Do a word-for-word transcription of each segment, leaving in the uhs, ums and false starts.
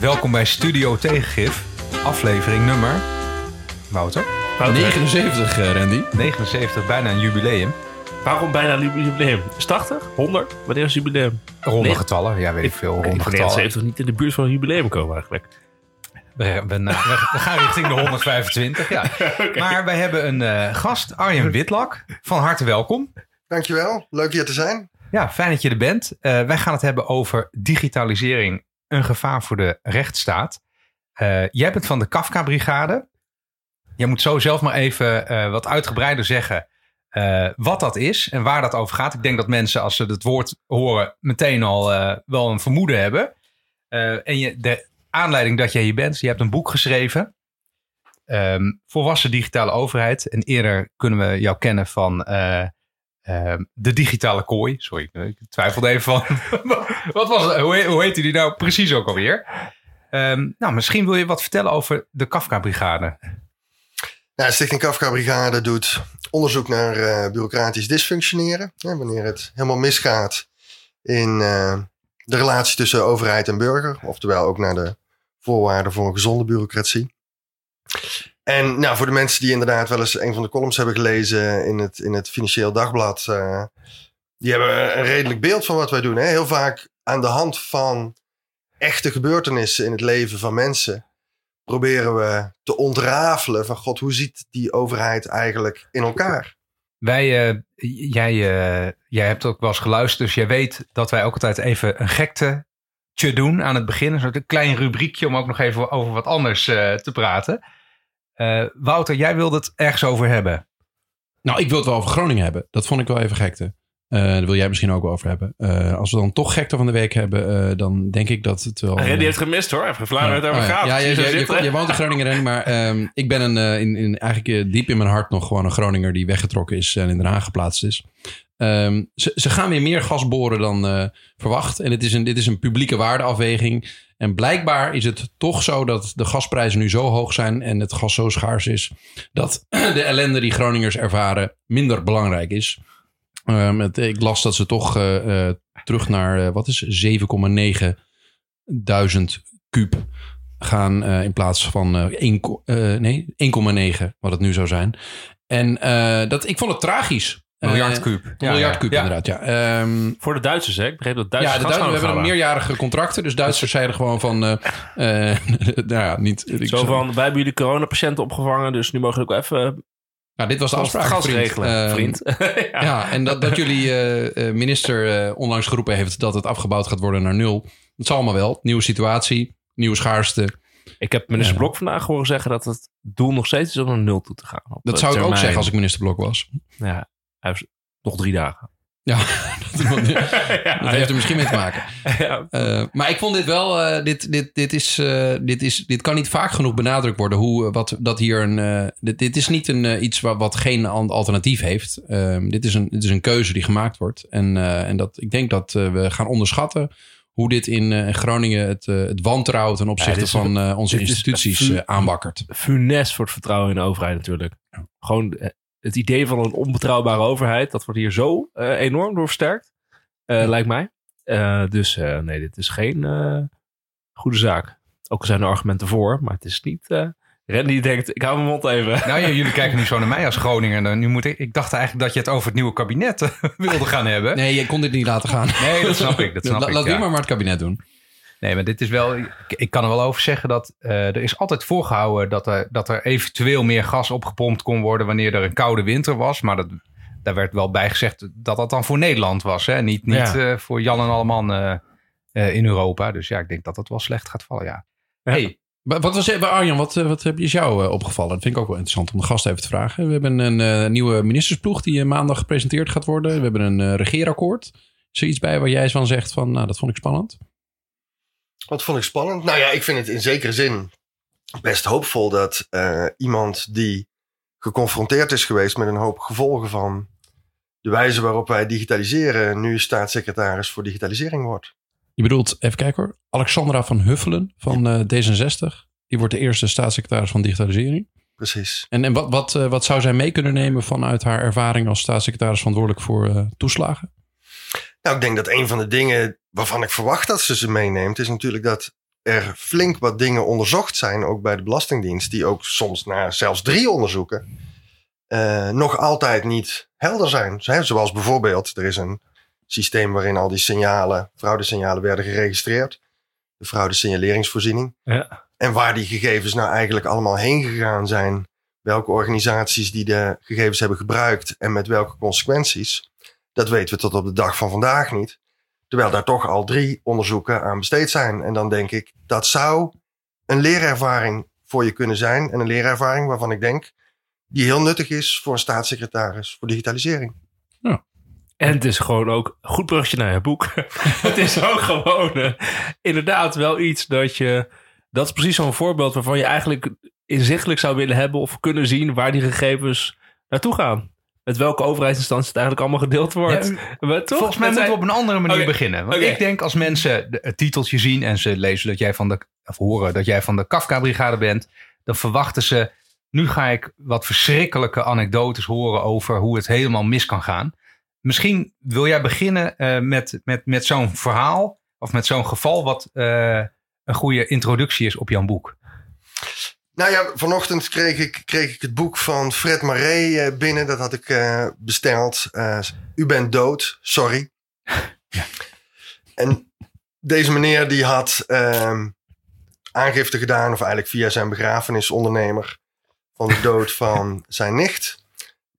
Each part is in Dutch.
Welkom bij Studio Tegengif, aflevering nummer... Wouter? negenenzeventig, uh, Randy. negenenzeventig, bijna een jubileum. Waarom bijna een jubileum? Is tachtig? honderd? Wanneer is het jubileum? Ronde getallen, ja, weet ik veel. Ronde getallen. negenenzeventig niet in de buurt van een jubileum komen eigenlijk. We, we, we gaan richting de honderdvijfentwintig, ja. Okay. Maar wij hebben een uh, gast, Arjen Witlak. Van harte welkom. Dankjewel, leuk hier te zijn. Ja, fijn dat je er bent. Uh, wij gaan het hebben over digitalisering, een gevaar voor de rechtsstaat. Uh, jij bent van de Kafka Brigade. Jij moet zo zelf maar even uh, wat uitgebreider zeggen uh, wat dat is en waar dat over gaat. Ik denk dat mensen als ze het woord horen meteen al uh, wel een vermoeden hebben. Uh, en je, de aanleiding dat jij hier bent, je hebt een boek geschreven. Um, Volwassen Digitale Overheid. En eerder kunnen we jou kennen van... Uh, Uh, de Digitale Kooi. Sorry, ik twijfelde even van... wat was het? Hoe, hoe heette die nou precies ook alweer? Um, nou, misschien wil je wat vertellen over de Kafka Brigade. Nou, Stichting Kafka Brigade doet onderzoek naar uh, bureaucratisch dysfunctioneren. Ja, wanneer het helemaal misgaat in uh, de relatie tussen overheid en burger. Oftewel ook naar de voorwaarden voor een gezonde bureaucratie. En nou, voor de mensen die inderdaad wel eens een van de columns hebben gelezen in het, in het Financieel Dagblad. Uh, die hebben een redelijk beeld van wat wij doen. Hè? Heel vaak aan de hand van echte gebeurtenissen in het leven van mensen. Proberen we te ontrafelen van god, hoe ziet die overheid eigenlijk in elkaar? Wij, uh, jij, uh, jij hebt ook wel eens geluisterd. Dus jij weet dat wij ook altijd even een gekte tje doen aan het begin. Een soort klein rubriekje om ook nog even over wat anders uh, te praten. Uh, Wouter, jij wilde het ergens over hebben. Nou, ik wil het wel over Groningen hebben. Dat vond ik wel even gekte. Uh, daar wil jij misschien ook wel over hebben. Uh, als we dan toch gekte van de week hebben, uh, dan denk ik dat het wel... Randy uh, heeft gemist hoor. Even vlaar uit over gaat. Ja, je, je, je, je, je woont in Groningen, Randy, maar um, ik ben een, uh, in, in, eigenlijk uh, diep in mijn hart nog gewoon een Groninger die weggetrokken is en in Den Haag geplaatst is. Um, ze, ze gaan weer meer gas boren dan uh, verwacht. En het is een, dit is een publieke waardeafweging. En blijkbaar is het toch zo dat de gasprijzen nu zo hoog zijn en het gas zo schaars is, dat de ellende die Groningers ervaren minder belangrijk is. Um, het, ik las dat ze toch uh, uh, terug naar, uh, wat is zevenkomma negen duizend kuub gaan uh, in plaats van uh, één komma negen wat het nu zou zijn. En uh, dat, ik vond het tragisch. Miljard kuub. Uh, ja, miljard kuub, ja. Inderdaad, ja. Um, Voor de Duitsers, hè? Ik begreep dat Duitsers... Ja, de Duitsers hebben meerjarige contracten. Dus Duitsers zeiden gewoon van... Uh, uh, nou ja, niet... Ik, zo van, wij hebben jullie coronapatiënten opgevangen, dus nu mogen we ook even... Nou, dit was de afspraak, gas vriend. Regelen, vriend. Uh, ja. ja, en dat, dat jullie uh, minister uh, onlangs geroepen heeft dat het afgebouwd gaat worden naar nul. Dat zal allemaal wel. Nieuwe situatie, nieuwe schaarste. Ik heb minister ja. Blok vandaag horen zeggen dat het doel nog steeds is om naar nul toe te gaan. Op dat zou termijn. Ik ook zeggen als ik minister Blok was. Ja. Hij heeft nog drie dagen. Ja, dat, dat ja, heeft er misschien mee te maken. Ja. Uh, maar ik vond dit wel... Uh, dit, dit, dit, is, uh, dit, is, dit kan niet vaak genoeg benadrukt worden. Hoe, wat, dat hier een, uh, dit, dit is niet een, uh, iets wat, wat geen alternatief heeft. Uh, dit, is een, dit is een keuze die gemaakt wordt. En, uh, en dat, ik denk dat uh, we gaan onderschatten hoe dit in uh, Groningen het, uh, het wantrouwen ten opzichte ja, van uh, onze instituties fu- uh, aanwakkert. Funest voor het vertrouwen in de overheid natuurlijk. Ja. Gewoon... Het idee van een onbetrouwbare overheid, dat wordt hier zo uh, enorm door versterkt, uh, ja. lijkt mij. Uh, dus uh, nee, dit is geen uh, goede zaak. Ook al zijn er argumenten voor, maar het is niet... Uh, Randy denkt, ik hou mijn mond even. Nou, jullie kijken nu zo naar mij als Groninger. Nu moet ik, ik dacht eigenlijk dat je het over het nieuwe kabinet wilde gaan hebben. Nee, je kon dit niet laten gaan. Nee, dat snap ik. Dat snap La, ik laat ja. u maar maar het kabinet doen. Nee, maar dit is wel... Ik, ik kan er wel over zeggen dat uh, er is altijd voorgehouden... Dat er, dat er eventueel meer gas opgepompt kon worden... wanneer er een koude winter was. Maar dat, daar werd wel bij gezegd dat dat dan voor Nederland was. Hè? Niet, niet ja. uh, voor Jan en Alleman uh, uh, in Europa. Dus ja, ik denk dat dat wel slecht gaat vallen, ja. ja. Hey, wat was bij Arjen, wat, wat is jou uh, opgevallen? Dat vind ik ook wel interessant om de gast even te vragen. We hebben een uh, nieuwe ministersploeg die uh, maandag gepresenteerd gaat worden. We hebben een uh, regeerakkoord. Is er iets bij waar jij van zegt van... Nou, dat vond ik spannend. Wat vond ik spannend? Nou ja, ik vind het in zekere zin best hoopvol dat uh, iemand die geconfronteerd is geweest met een hoop gevolgen van de wijze waarop wij digitaliseren, nu staatssecretaris voor digitalisering wordt. Je bedoelt, even kijken hoor, Alexandra van Huffelen van ja. uh, D zesenzestig. Die wordt de eerste staatssecretaris van digitalisering. Precies. En, en wat, wat, uh, wat zou zij mee kunnen nemen vanuit haar ervaring als staatssecretaris verantwoordelijk voor uh, toeslagen? Nou, ik denk dat een van de dingen waarvan ik verwacht dat ze ze meeneemt... is natuurlijk dat er flink wat dingen onderzocht zijn, ook bij de Belastingdienst, die ook soms na zelfs drie onderzoeken uh, nog altijd niet helder zijn. Zoals bijvoorbeeld, er is een systeem waarin al die signalen, fraudesignalen werden geregistreerd. De fraudesignaleringsvoorziening. Ja. En waar die gegevens nou eigenlijk allemaal heen gegaan zijn. Welke organisaties die de gegevens hebben gebruikt en met welke consequenties. Dat weten we tot op de dag van vandaag niet. Terwijl daar toch al drie onderzoeken aan besteed zijn. En dan denk ik, dat zou een leerervaring voor je kunnen zijn. En een leerervaring waarvan ik denk, die heel nuttig is voor een staatssecretaris voor digitalisering. Ja. En het is gewoon ook, goed brugje naar je boek. Het is ook gewoon uh, inderdaad wel iets dat je... Dat is precies zo'n voorbeeld waarvan je eigenlijk inzichtelijk zou willen hebben of kunnen zien waar die gegevens naartoe gaan. Met welke overheidsinstantie het eigenlijk allemaal gedeeld wordt. Ja, maar toch, volgens mij moeten zijn... we op een andere manier okay. beginnen. Want okay. ik denk als mensen de, het titeltje zien en ze lezen dat jij van de, of horen dat jij van de Kafka Brigade bent, dan verwachten ze, nu ga ik wat verschrikkelijke anekdotes horen over hoe het helemaal mis kan gaan. Misschien wil jij beginnen uh, met, met, met zo'n verhaal of met zo'n geval wat uh, een goede introductie is op jouw boek. Nou ja, vanochtend kreeg ik, kreeg ik het boek van Fred Marais uh, binnen. Dat had ik uh, besteld. Uh, U bent dood, sorry. Ja. En deze meneer die had uh, aangifte gedaan, of eigenlijk via zijn begrafenisondernemer, van de dood van zijn nicht.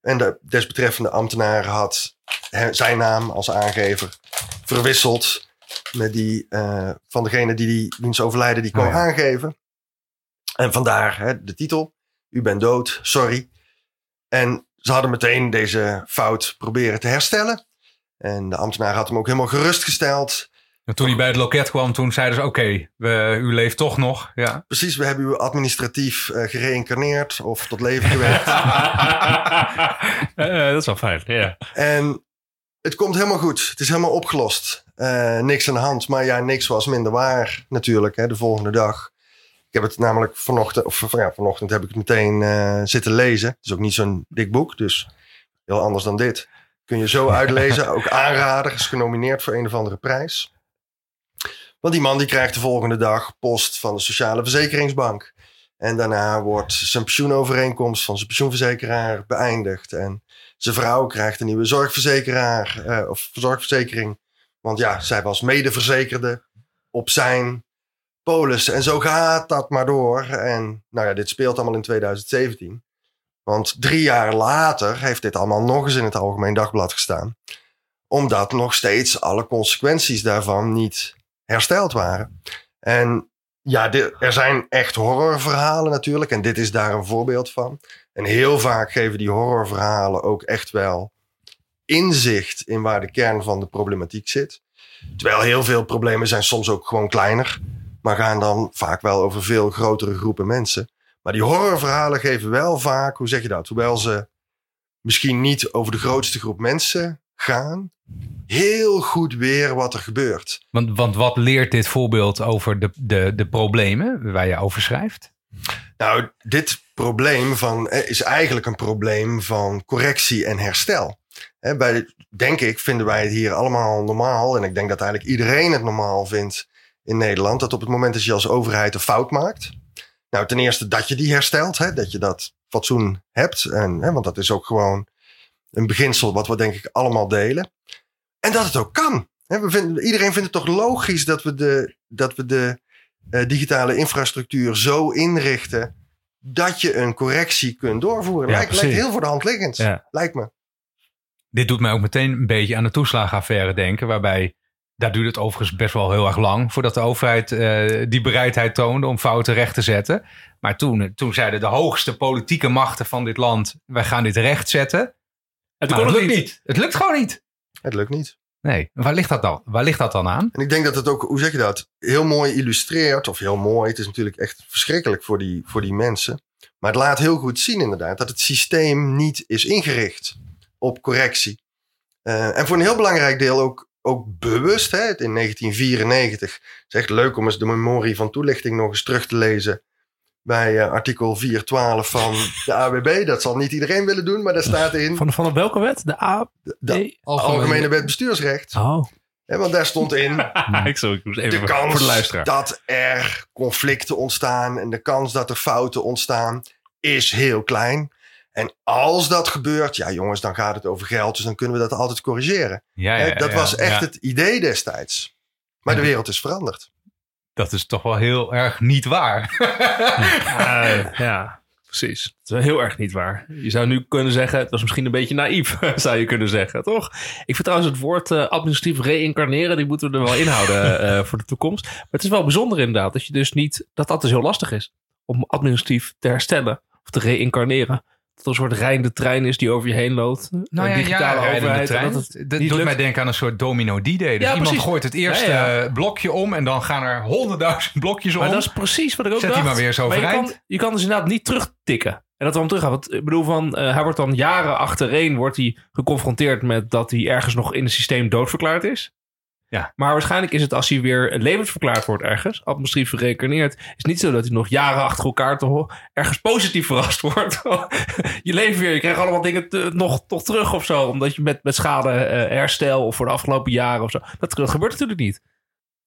En de desbetreffende ambtenaar had zijn naam als aangever verwisseld met die uh, van degene die die wiens overlijden die kon oh ja. aangeven. En vandaar hè, de titel. U bent dood, sorry. En ze hadden meteen deze fout proberen te herstellen. En de ambtenaar had hem ook helemaal gerustgesteld. En toen hij bij het loket kwam, toen zeiden ze... oké, okay, we, u leeft toch nog. Ja. Precies, we hebben u administratief uh, gereïncarneerd of tot leven gewekt. uh, dat is wel fijn, ja. Yeah. En het komt helemaal goed. Het is helemaal opgelost. Uh, niks aan de hand, maar ja, niks was minder waar natuurlijk hè, de volgende dag. Ik heb het namelijk vanochtend... of ja, vanochtend heb ik het meteen uh, zitten lezen. Het is ook niet zo'n dik boek, dus heel anders dan dit. Kun je zo uitlezen, ook aanrader. Is genomineerd voor een of andere prijs. Want die man die krijgt de volgende dag post van de Sociale Verzekeringsbank. En daarna wordt zijn pensioenovereenkomst van zijn pensioenverzekeraar beëindigd. En zijn vrouw krijgt een nieuwe zorgverzekeraar eh, of zorgverzekering. Want ja, zij was medeverzekerde op zijn polis. En zo gaat dat maar door. En nou ja, dit speelt allemaal in tweeduizend zeventien. Want drie jaar later heeft dit allemaal nog eens in het Algemeen Dagblad gestaan. Omdat nog steeds alle consequenties daarvan niet hersteld waren. En ja, dit, er zijn echt horrorverhalen natuurlijk. En dit is daar een voorbeeld van. En heel vaak geven die horrorverhalen ook echt wel inzicht in waar de kern van de problematiek zit. Terwijl heel veel problemen zijn soms ook gewoon kleiner. Maar gaan dan vaak wel over veel grotere groepen mensen. Maar die horrorverhalen geven wel vaak, hoe zeg je dat? Hoewel ze misschien niet over de grootste groep mensen gaan, heel goed weer wat er gebeurt. Want, want wat leert dit voorbeeld over de, de, de problemen waar je over schrijft? Nou, dit probleem van, is eigenlijk een probleem van correctie en herstel. He, bij, denk ik, vinden wij het hier allemaal normaal. En ik denk dat eigenlijk iedereen het normaal vindt in Nederland. Dat op het moment dat je als overheid een fout maakt. Nou, ten eerste dat je die herstelt. Hè, dat je dat fatsoen hebt. En, hè, want dat is ook gewoon een beginsel wat we denk ik allemaal delen. En dat het ook kan. Hè, we vinden, iedereen vindt het toch logisch dat we de, dat we de uh, digitale infrastructuur zo inrichten dat je een correctie kunt doorvoeren. Ja, lijkt, lijkt heel voor de hand liggend. Ja. Lijkt me. Dit doet mij ook meteen een beetje aan de toeslagenaffaire denken. Waarbij, daar duurde het overigens best wel heel erg lang voordat de overheid uh, die bereidheid toonde om fouten recht te zetten. Maar toen, toen zeiden de hoogste politieke machten van dit land, wij gaan dit recht zetten. Het lukt niet. niet. Het lukt gewoon niet. Het lukt niet. Nee, waar ligt dat dan? Waar ligt dat dan aan? En ik denk dat het ook, hoe zeg je dat, heel mooi illustreert. Of heel mooi, het is natuurlijk echt verschrikkelijk voor die, voor die mensen. Maar het laat heel goed zien inderdaad dat het systeem niet is ingericht op correctie. Uh, en voor een heel belangrijk deel ook, ook bewust. Hè, in negentien vierennegentig. Het is echt leuk om eens de memorie van toelichting nog eens terug te lezen. Bij uh, artikel vierhonderdtwaalf van de A W B. Dat zal niet iedereen willen doen, maar daar staat in. Van, van welke wet? De, A... de, de Algemene Wet Bestuursrecht. Oh. He, want daar stond in ik zal even de kans voor de luisteraar. Dat er conflicten ontstaan en de kans dat er fouten ontstaan is heel klein. En als dat gebeurt, ja jongens, dan gaat het over geld. Dus dan kunnen we dat altijd corrigeren. Ja, ja, He, dat ja, was echt ja. het idee destijds. Maar ja. de wereld is veranderd. Dat is toch wel heel erg niet waar. uh, ja, precies. Het is heel erg niet waar. Je zou nu kunnen zeggen, het was misschien een beetje naïef, zou je kunnen zeggen, toch? Ik vind trouwens het woord uh, administratief reïncarneren, die moeten we er wel inhouden uh, voor de toekomst. Maar het is wel bijzonder inderdaad, dat je dus niet, dat dat dus heel lastig is om administratief te herstellen of te reïncarneren. Dat er een soort rijdende trein is die over je heen loopt. Nou ja, digitale ja, overheid. Dat, het dat doet lukt. Mij denken aan een soort domino D-Day. Dus ja, iemand precies. gooit het eerste ja, ja. blokje om en dan gaan er honderdduizend blokjes maar om. Maar dat is precies wat ik ook Zet dacht. Zet die maar weer zo overeind. Je kan, je kan dus inderdaad niet terugtikken. En dat we hem terug gaan. Want ik bedoel, van, uh, hij wordt dan jaren achtereen wordt hij geconfronteerd met dat hij ergens nog in het systeem doodverklaard is. Ja. Maar waarschijnlijk is het als hij weer levensverklaard wordt ergens, administratief verrekeneerd, is het niet zo dat hij nog jaren achter elkaar toch ergens positief verrast wordt. Je leven weer, je krijgt allemaal dingen te, nog, nog terug of zo, omdat je met, met schade uh, herstel of voor de afgelopen jaren of zo. Dat, dat gebeurt natuurlijk niet.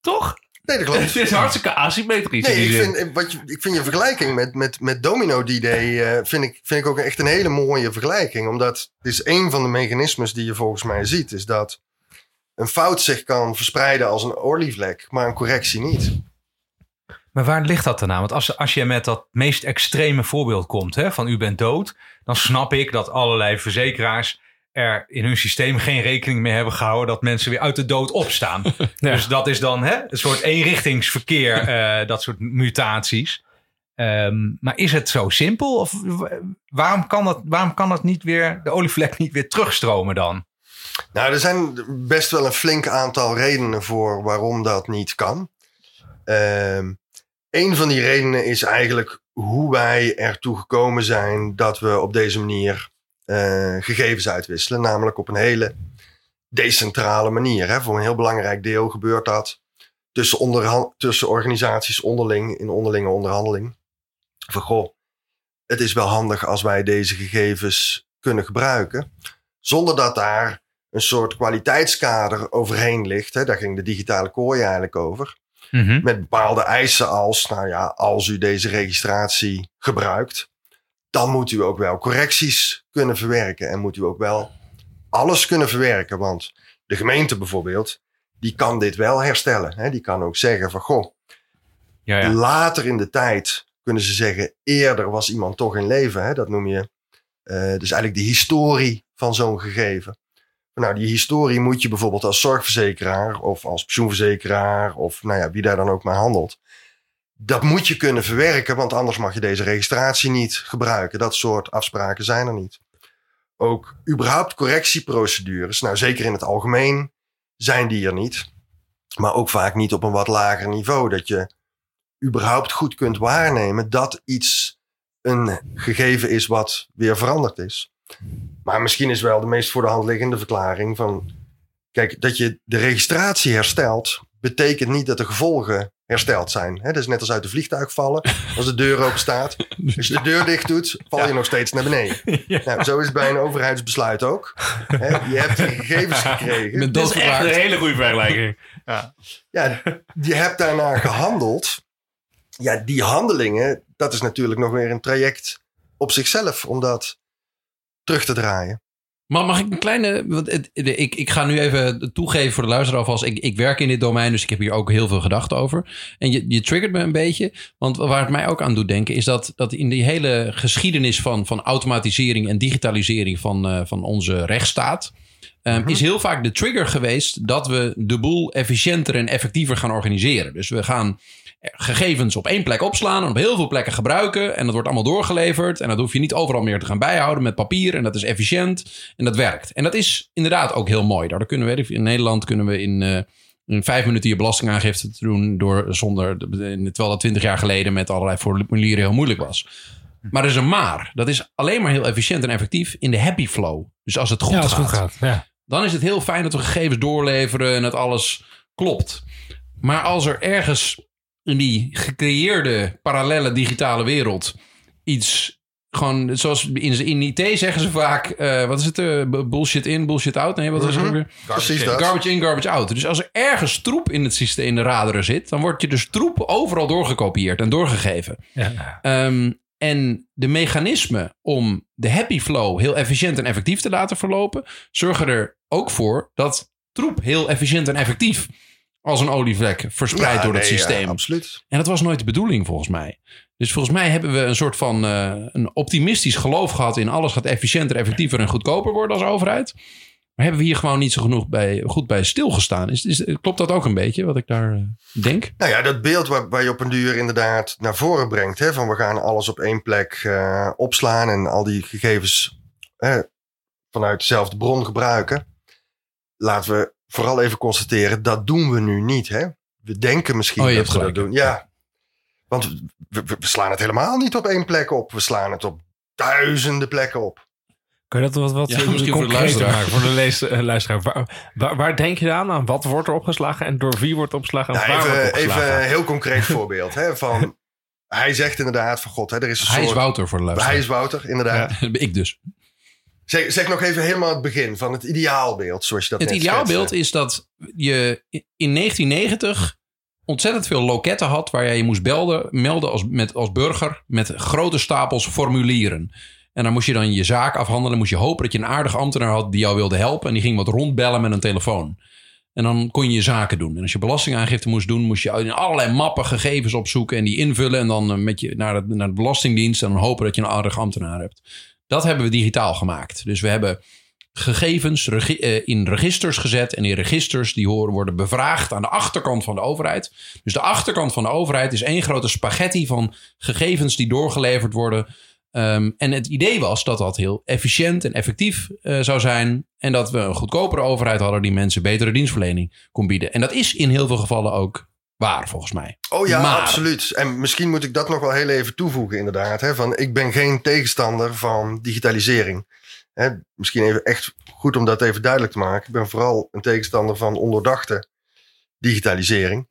Toch? Nee, dat klopt. Het is hartstikke asymmetrisch. Nee, ik vind, wat je, ik vind je vergelijking met, met, met Domino D D uh, vind, ik, vind ik ook echt een hele mooie vergelijking. Omdat het is één van de mechanismes die je volgens mij ziet, is dat een fout zich kan verspreiden als een olievlek, maar een correctie niet. Maar waar ligt dat dan aan? Want als, als je met dat meest extreme voorbeeld komt, hè, van u bent dood, dan snap ik dat allerlei verzekeraars er in hun systeem geen rekening mee hebben gehouden dat mensen weer uit de dood opstaan. Ja. Dus dat is dan hè, een soort eenrichtingsverkeer, uh, dat soort mutaties. Um, maar is het zo simpel? Of waarom kan dat, waarom kan dat niet weer, de olievlek niet weer terugstromen dan? Nou, er zijn best wel een flink aantal redenen voor waarom dat niet kan. Um, een van die redenen is eigenlijk hoe wij ertoe gekomen zijn dat we op deze manier uh, gegevens uitwisselen. Namelijk op een hele decentrale manier. Hè. Voor een heel belangrijk deel gebeurt dat tussen, onderha- tussen organisaties onderling in onderlinge onderhandeling. Van goh, het is wel handig als wij deze gegevens kunnen gebruiken. Zonder dat daar een soort kwaliteitskader overheen ligt. Hè? Daar ging de digitale kooi eigenlijk over. Mm-hmm. Met bepaalde eisen als, nou ja, als u deze registratie gebruikt, dan moet u ook wel correcties kunnen verwerken. En moet u ook wel alles kunnen verwerken. Want de gemeente bijvoorbeeld, die kan dit wel herstellen. Hè? Die kan ook zeggen van, goh, ja, ja. later in de tijd kunnen ze zeggen, eerder was iemand toch in leven. Hè? Dat noem je uh, dus eigenlijk de historie van zo'n gegeven. Nou, die historie moet je bijvoorbeeld als zorgverzekeraar of als pensioenverzekeraar of nou ja, wie daar dan ook maar handelt. Dat moet je kunnen verwerken, want anders mag je deze registratie niet gebruiken. Dat soort afspraken zijn er niet. Ook überhaupt correctieprocedures, nou zeker in het algemeen zijn die er niet. Maar ook vaak niet op een wat lager niveau. Dat je überhaupt goed kunt waarnemen dat iets een gegeven is wat weer veranderd is. Maar misschien is wel de meest voor de hand liggende verklaring van, kijk, dat je de registratie herstelt, betekent niet dat de gevolgen hersteld zijn. He, dat is net als uit een vliegtuig vallen. Als de deur open staat, als je de deur dicht doet, val je ja. nog steeds naar beneden. Ja. Nou, zo is het bij een overheidsbesluit ook. He, je hebt die gegevens gekregen. Dat is echt een hele goede vergelijking. Ja. ja, je hebt daarna gehandeld. Ja, die handelingen, dat is natuurlijk nog weer een traject op zichzelf, omdat terug te draaien. Maar mag ik een kleine... Want het, ik, ik ga nu even toegeven voor de luisteraar alvast. Ik, ik werk in dit domein, dus ik heb hier ook heel veel gedachten over. En je, je triggert me een beetje. Want waar het mij ook aan doet denken is dat, dat in die hele geschiedenis van, van automatisering en digitalisering van, uh, van onze rechtsstaat, Um, mm-hmm. is heel vaak de trigger geweest dat we de boel efficiënter en effectiever gaan organiseren. Dus we gaan gegevens op één plek opslaan en op heel veel plekken gebruiken. En dat wordt allemaal doorgeleverd. En dat hoef je niet overal meer te gaan bijhouden met papier. En dat is efficiënt en dat werkt. En dat is inderdaad ook heel mooi. Daardoor kunnen we, in Nederland kunnen we in, uh, in vijf minuten je belastingaangifte te doen, door, zonder, terwijl dat twintig jaar geleden met allerlei formulieren heel moeilijk was. Maar er is een maar. Dat is alleen maar heel efficiënt en effectief in de happy flow. Dus als het goed ja, als gaat, het goed gaat ja. dan is het heel fijn dat we gegevens doorleveren en dat alles klopt. Maar als er ergens in die gecreëerde parallele digitale wereld iets Gewoon zoals in, in I T zeggen ze vaak... Uh, wat is het? Uh, bullshit in, bullshit out. Nee, wat mm-hmm. is het ook weer? Precies dat. Garbage in, garbage out. Dus als er ergens troep in het systeem in de raderen zit... dan wordt je dus troep overal doorgekopieerd en doorgegeven. Ja. Um, en de mechanismen om de happy flow... heel efficiënt en effectief te laten verlopen... zorgen er ook voor dat troep heel efficiënt en effectief... als een olievlek verspreid ja, door nee, het systeem. Ja, absoluut. En dat was nooit de bedoeling volgens mij. Dus volgens mij hebben we een soort van uh, een optimistisch geloof gehad... in alles gaat efficiënter, effectiever en goedkoper worden als overheid. Maar hebben we hier gewoon niet zo genoeg bij, goed bij stilgestaan? Is, is, klopt dat ook een beetje, wat ik daar uh, denk? Nou ja, dat beeld waar, waar je op een duur inderdaad naar voren brengt... Hè, van we gaan alles op één plek uh, opslaan... en al die gegevens uh, vanuit dezelfde bron gebruiken. Laten we vooral even constateren, dat doen we nu niet. Hè? We denken misschien oh, dat we dat doen. Ja. Want we, we, we slaan het helemaal niet op één plek op. We slaan het op duizenden plekken op. Kun je dat wat, wat ja, misschien voor de luisteraar maken? Voor de lees, uh, luisteraar. Waar, waar, waar denk je dan aan? Wat wordt er opgeslagen en door wie wordt er opgeslagen? En nou, waar even, wordt opgeslagen? Even een heel concreet voorbeeld. Hè, van, hij zegt inderdaad van God. Hè, er is een hij soort, is Wouter voor de luisteraar. Hij is Wouter, inderdaad. Ja, ik dus. Zeg, zeg nog even helemaal het begin van het ideaalbeeld, zoals je dat net schetste. Het ideaalbeeld is dat je in negentien negentig ontzettend veel loketten had... waar jij je moest belden, melden als, met, als burger met grote stapels formulieren. En dan moest je dan je zaak afhandelen. Moest je hopen dat je een aardig ambtenaar had die jou wilde helpen... en die ging wat rondbellen met een telefoon. En dan kon je je zaken doen. En als je belastingaangifte moest doen... moest je in allerlei mappen gegevens opzoeken en die invullen... en dan met je naar de, naar de Belastingdienst en dan hopen dat je een aardig ambtenaar hebt... Dat hebben we digitaal gemaakt. Dus we hebben gegevens in registers gezet. En die registers die horen worden bevraagd aan de achterkant van de overheid. Dus de achterkant van de overheid is één grote spaghetti van gegevens die doorgeleverd worden. Um, en het idee was dat dat heel efficiënt en effectief uh, zou zijn. En dat we een goedkopere overheid hadden die mensen betere dienstverlening kon bieden. En dat is in heel veel gevallen ook waar, volgens mij. Oh ja, maar... absoluut. En misschien moet ik dat nog wel heel even toevoegen inderdaad. Hè? Van, ik ben geen tegenstander van digitalisering. Hè? Misschien even echt goed om dat even duidelijk te maken. Ik ben vooral een tegenstander van ondoordachte digitalisering.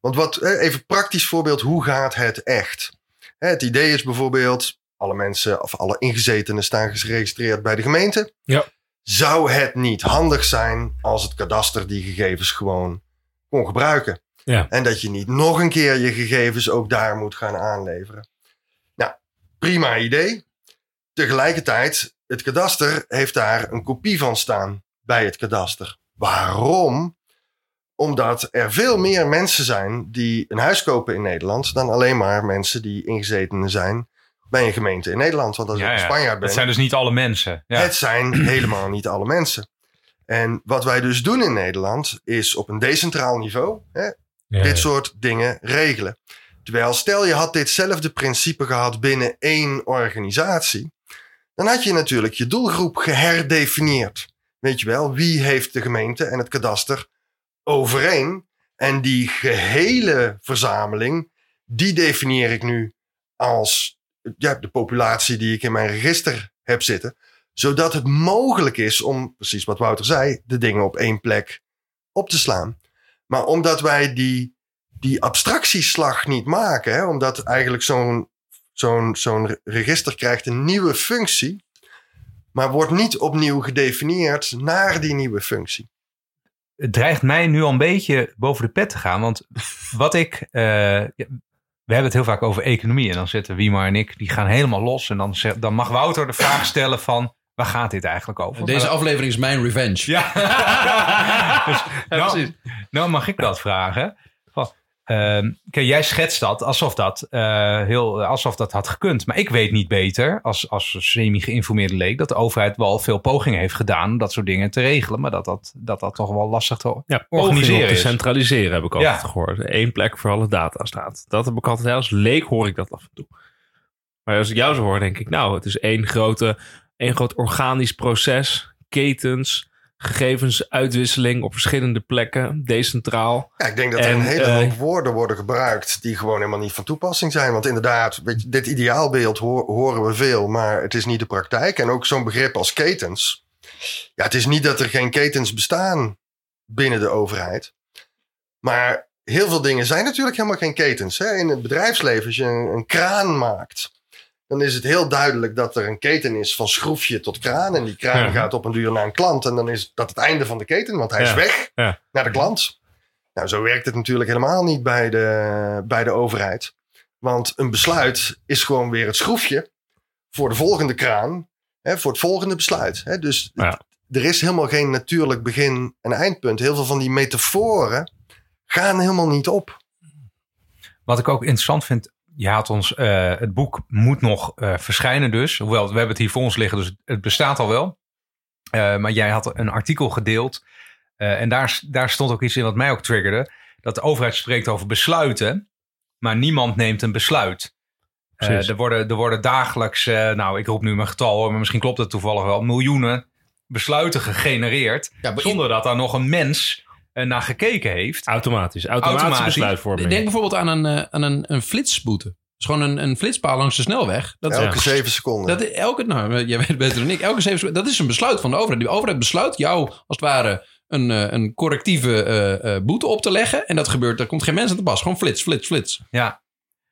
Want wat, hè, even praktisch voorbeeld, hoe gaat het echt? Hè, het idee is bijvoorbeeld, alle mensen of alle ingezetenen staan geregistreerd bij de gemeente. Ja. Zou het niet handig zijn als het kadaster die gegevens gewoon kon gebruiken? Ja. En dat je niet nog een keer je gegevens ook daar moet gaan aanleveren. Nou, prima idee. Tegelijkertijd, het kadaster heeft daar een kopie van staan bij het kadaster. Waarom? Omdat er veel meer mensen zijn die een huis kopen in Nederland... dan alleen maar mensen die ingezetenen zijn bij een gemeente in Nederland. Want als ja, ik ja. Spanjaard ben... Het zijn dus niet alle mensen. Ja. Het zijn helemaal niet alle mensen. En wat wij dus doen in Nederland is op een decentraal niveau... Hè, Ja, dit ja. soort dingen regelen. Terwijl stel je had ditzelfde principe gehad binnen één organisatie. Dan had je natuurlijk je doelgroep geherdefinieerd. Weet je wel, wie heeft de gemeente en het kadaster overeen? En die gehele verzameling, die definieer ik nu als ja, de populatie die ik in mijn register heb zitten. Zodat het mogelijk is om, precies wat Wouter zei, de dingen op één plek op te slaan. Maar omdat wij die, die abstractieslag niet maken... Hè, omdat eigenlijk zo'n, zo'n, zo'n register krijgt een nieuwe functie... maar wordt niet opnieuw gedefinieerd naar die nieuwe functie. Het dreigt mij nu al een beetje boven de pet te gaan. Want wat ik... Uh, we hebben het heel vaak over economie. En dan zitten Wiemar en ik, die gaan helemaal los. En dan, zet, dan mag Wouter de vraag stellen van... Waar gaat dit eigenlijk over? Deze aflevering is mijn revenge. Ja, dus, ja nou, nou mag ik dat vragen. Van, uh, kijk, jij schetst dat alsof dat, uh, heel, alsof dat had gekund. Maar ik weet niet beter, als, als semi-geïnformeerde leek... dat de overheid wel veel pogingen heeft gedaan om dat soort dingen te regelen. Maar dat dat, dat, dat toch wel lastig te ja, organiseren is. Te centraliseren heb ik altijd ja. gehoord. Eén plek voor alle data staat. Dat heb ik altijd als leek hoor ik dat af en toe. Maar als ik jou zo hoor, denk ik... nou, het is één grote... Een groot organisch proces, ketens, gegevensuitwisseling op verschillende plekken, decentraal. Ja, ik denk dat er en, een hele hoop uh, woorden worden gebruikt die gewoon helemaal niet van toepassing zijn. Want inderdaad, weet je, dit ideaalbeeld hoor, horen we veel, maar het is niet de praktijk. En ook zo'n begrip als ketens. Ja, het is niet dat er geen ketens bestaan binnen de overheid. Maar heel veel dingen zijn natuurlijk helemaal geen ketens. Hè? In het bedrijfsleven, als je een, een kraan maakt... dan is het heel duidelijk dat er een keten is van schroefje tot kraan. En die kraan ja. gaat op een duur naar een klant. En dan is dat het einde van de keten, want hij ja. is weg ja. naar de klant. Nou, zo werkt het natuurlijk helemaal niet bij de, bij de overheid. Want een besluit is gewoon weer het schroefje voor de volgende kraan, hè, voor het volgende besluit. Hè. Dus ja. er is helemaal geen natuurlijk begin en eindpunt. Heel veel van die metaforen gaan helemaal niet op. Wat ik ook interessant vind, je had ons, uh, het boek moet nog uh, verschijnen dus. Hoewel, we hebben het hier voor ons liggen, dus het bestaat al wel. Uh, maar jij had een artikel gedeeld. Uh, en daar, daar stond ook iets in wat mij ook triggerde. Dat de overheid spreekt over besluiten, maar niemand neemt een besluit. Uh, er, worden, er worden dagelijks, uh, nou ik roep nu mijn getal hoor, maar misschien klopt dat toevallig wel, miljoenen besluiten gegenereerd. Ja, maar zonder in... dat daar nog een mens uh, naar gekeken heeft. Automatisch, automatische Automatisch. besluitvorming. Denk bijvoorbeeld aan een, uh, aan een, een flitsboete. Dat is gewoon een, een flitspaal langs de snelweg. Dat elke zeven ja. seconden. Dat, elke, nou, jij weet beter dan ik. Elke zeven seconden, dat is een besluit van de overheid. De overheid besluit jou als het ware een, een correctieve uh, uh, boete op te leggen. En dat gebeurt, daar komt geen mens aan te pas. Gewoon flits, flits, flits. Ja.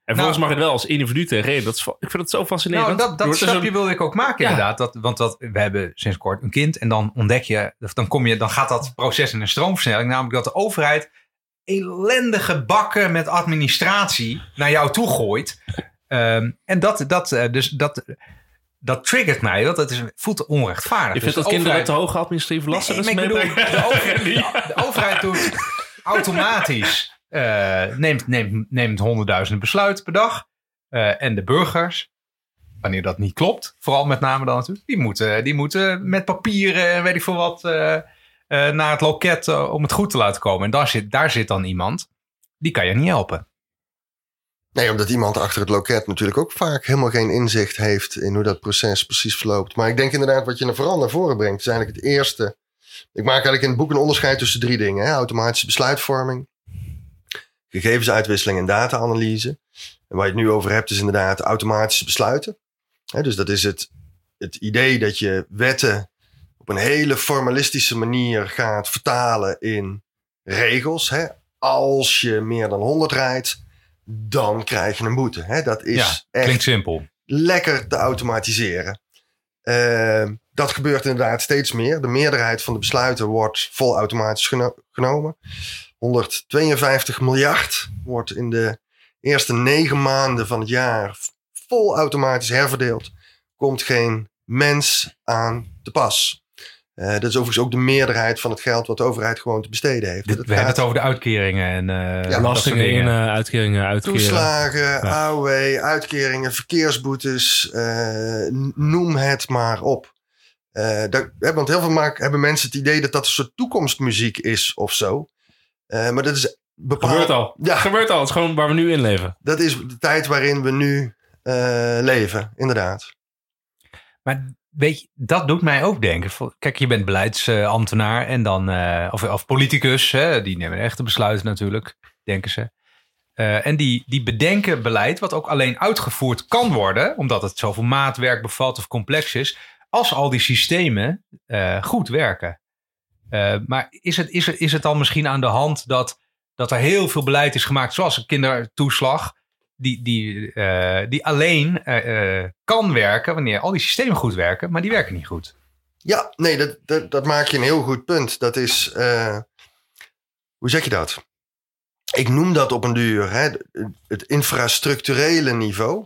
En volgens nou, mag het wel als individu tegenreden. Dat is, ik vind het zo fascinerend. Nou, dat, dat stapje wilde ik ook maken ja. inderdaad. Dat, want dat, we hebben sinds kort een kind. En dan ontdek je, dan, kom je, dan gaat dat proces in een stroomversnelling. Namelijk dat de overheid ellendige bakken met administratie naar jou toe gooit. Um, en dat, dat, dus dat, dat triggert mij. Want dat is, voelt onrechtvaardig. Je vindt dus dat kinderen overheid, te hoge administratieve lasten nee, nee, bedoel, de, overheid, de, de overheid doet automatisch... Uh, neemt, neemt, neemt honderdduizenden besluiten per dag. Uh, en de burgers, wanneer dat niet klopt, vooral met name dan natuurlijk, die moeten, die moeten met papieren en weet ik veel wat uh, uh, naar het loket uh, om het goed te laten komen. En daar zit, daar zit dan iemand, die kan je niet helpen. Nee, omdat iemand achter het loket natuurlijk ook vaak helemaal geen inzicht heeft in hoe dat proces precies verloopt. Maar ik denk inderdaad wat je vooral naar voren brengt, is eigenlijk het eerste. Ik maak eigenlijk in het boek een onderscheid tussen drie dingen. Hè? Automatische besluitvorming, gegevensuitwisseling en data-analyse. En waar je het nu over hebt is inderdaad automatische besluiten. He, dus dat is het, het idee dat je wetten op een hele formalistische manier gaat vertalen in regels. He, als je meer dan honderd rijdt, dan krijg je een boete. He, dat is ja, echt klinkt simpel. Lekker te automatiseren. Uh, dat gebeurt inderdaad steeds meer. De meerderheid van de besluiten wordt vol automatisch geno- genomen. honderdtweeënvijftig miljard wordt in de eerste negen maanden van het jaar vol automatisch herverdeeld. Komt geen mens aan te pas. Uh, dat is overigens ook de meerderheid van het geld wat de overheid gewoon te besteden heeft. Dit, we gaat... hebben het over de uitkeringen. En uh, ja, belastingen, uh, uitkeringen, uitkeringen. Toeslagen, ja. A O W, uitkeringen, verkeersboetes. Uh, noem het maar op. Uh, dat, want heel veel maak, hebben mensen het idee dat dat een soort toekomstmuziek is of zo. Uh, maar dat is bepaald... Gebeurt al. Ja. Gebeurt al. Het is gewoon waar we nu in leven. Dat is de tijd waarin we nu uh, leven, inderdaad. Maar weet je, dat doet mij ook denken. Kijk, je bent beleidsambtenaar en dan, uh, of, of politicus. Hè, die nemen echte besluiten natuurlijk, denken ze. Uh, en die, die bedenken beleid wat ook alleen uitgevoerd kan worden, omdat het zoveel maatwerk bevat of complex is, als al die systemen uh, goed werken. Uh, maar is het, is, het, is het dan misschien aan de hand dat, dat er heel veel beleid is gemaakt, zoals een kindertoeslag, die, die, uh, die alleen uh, uh, kan werken wanneer al die systemen goed werken, maar die werken niet goed? Ja, nee, dat, dat, dat maak je een heel goed punt. Dat is, uh, hoe zeg je dat? Ik noem dat op een duur, hè, het infrastructurele niveau.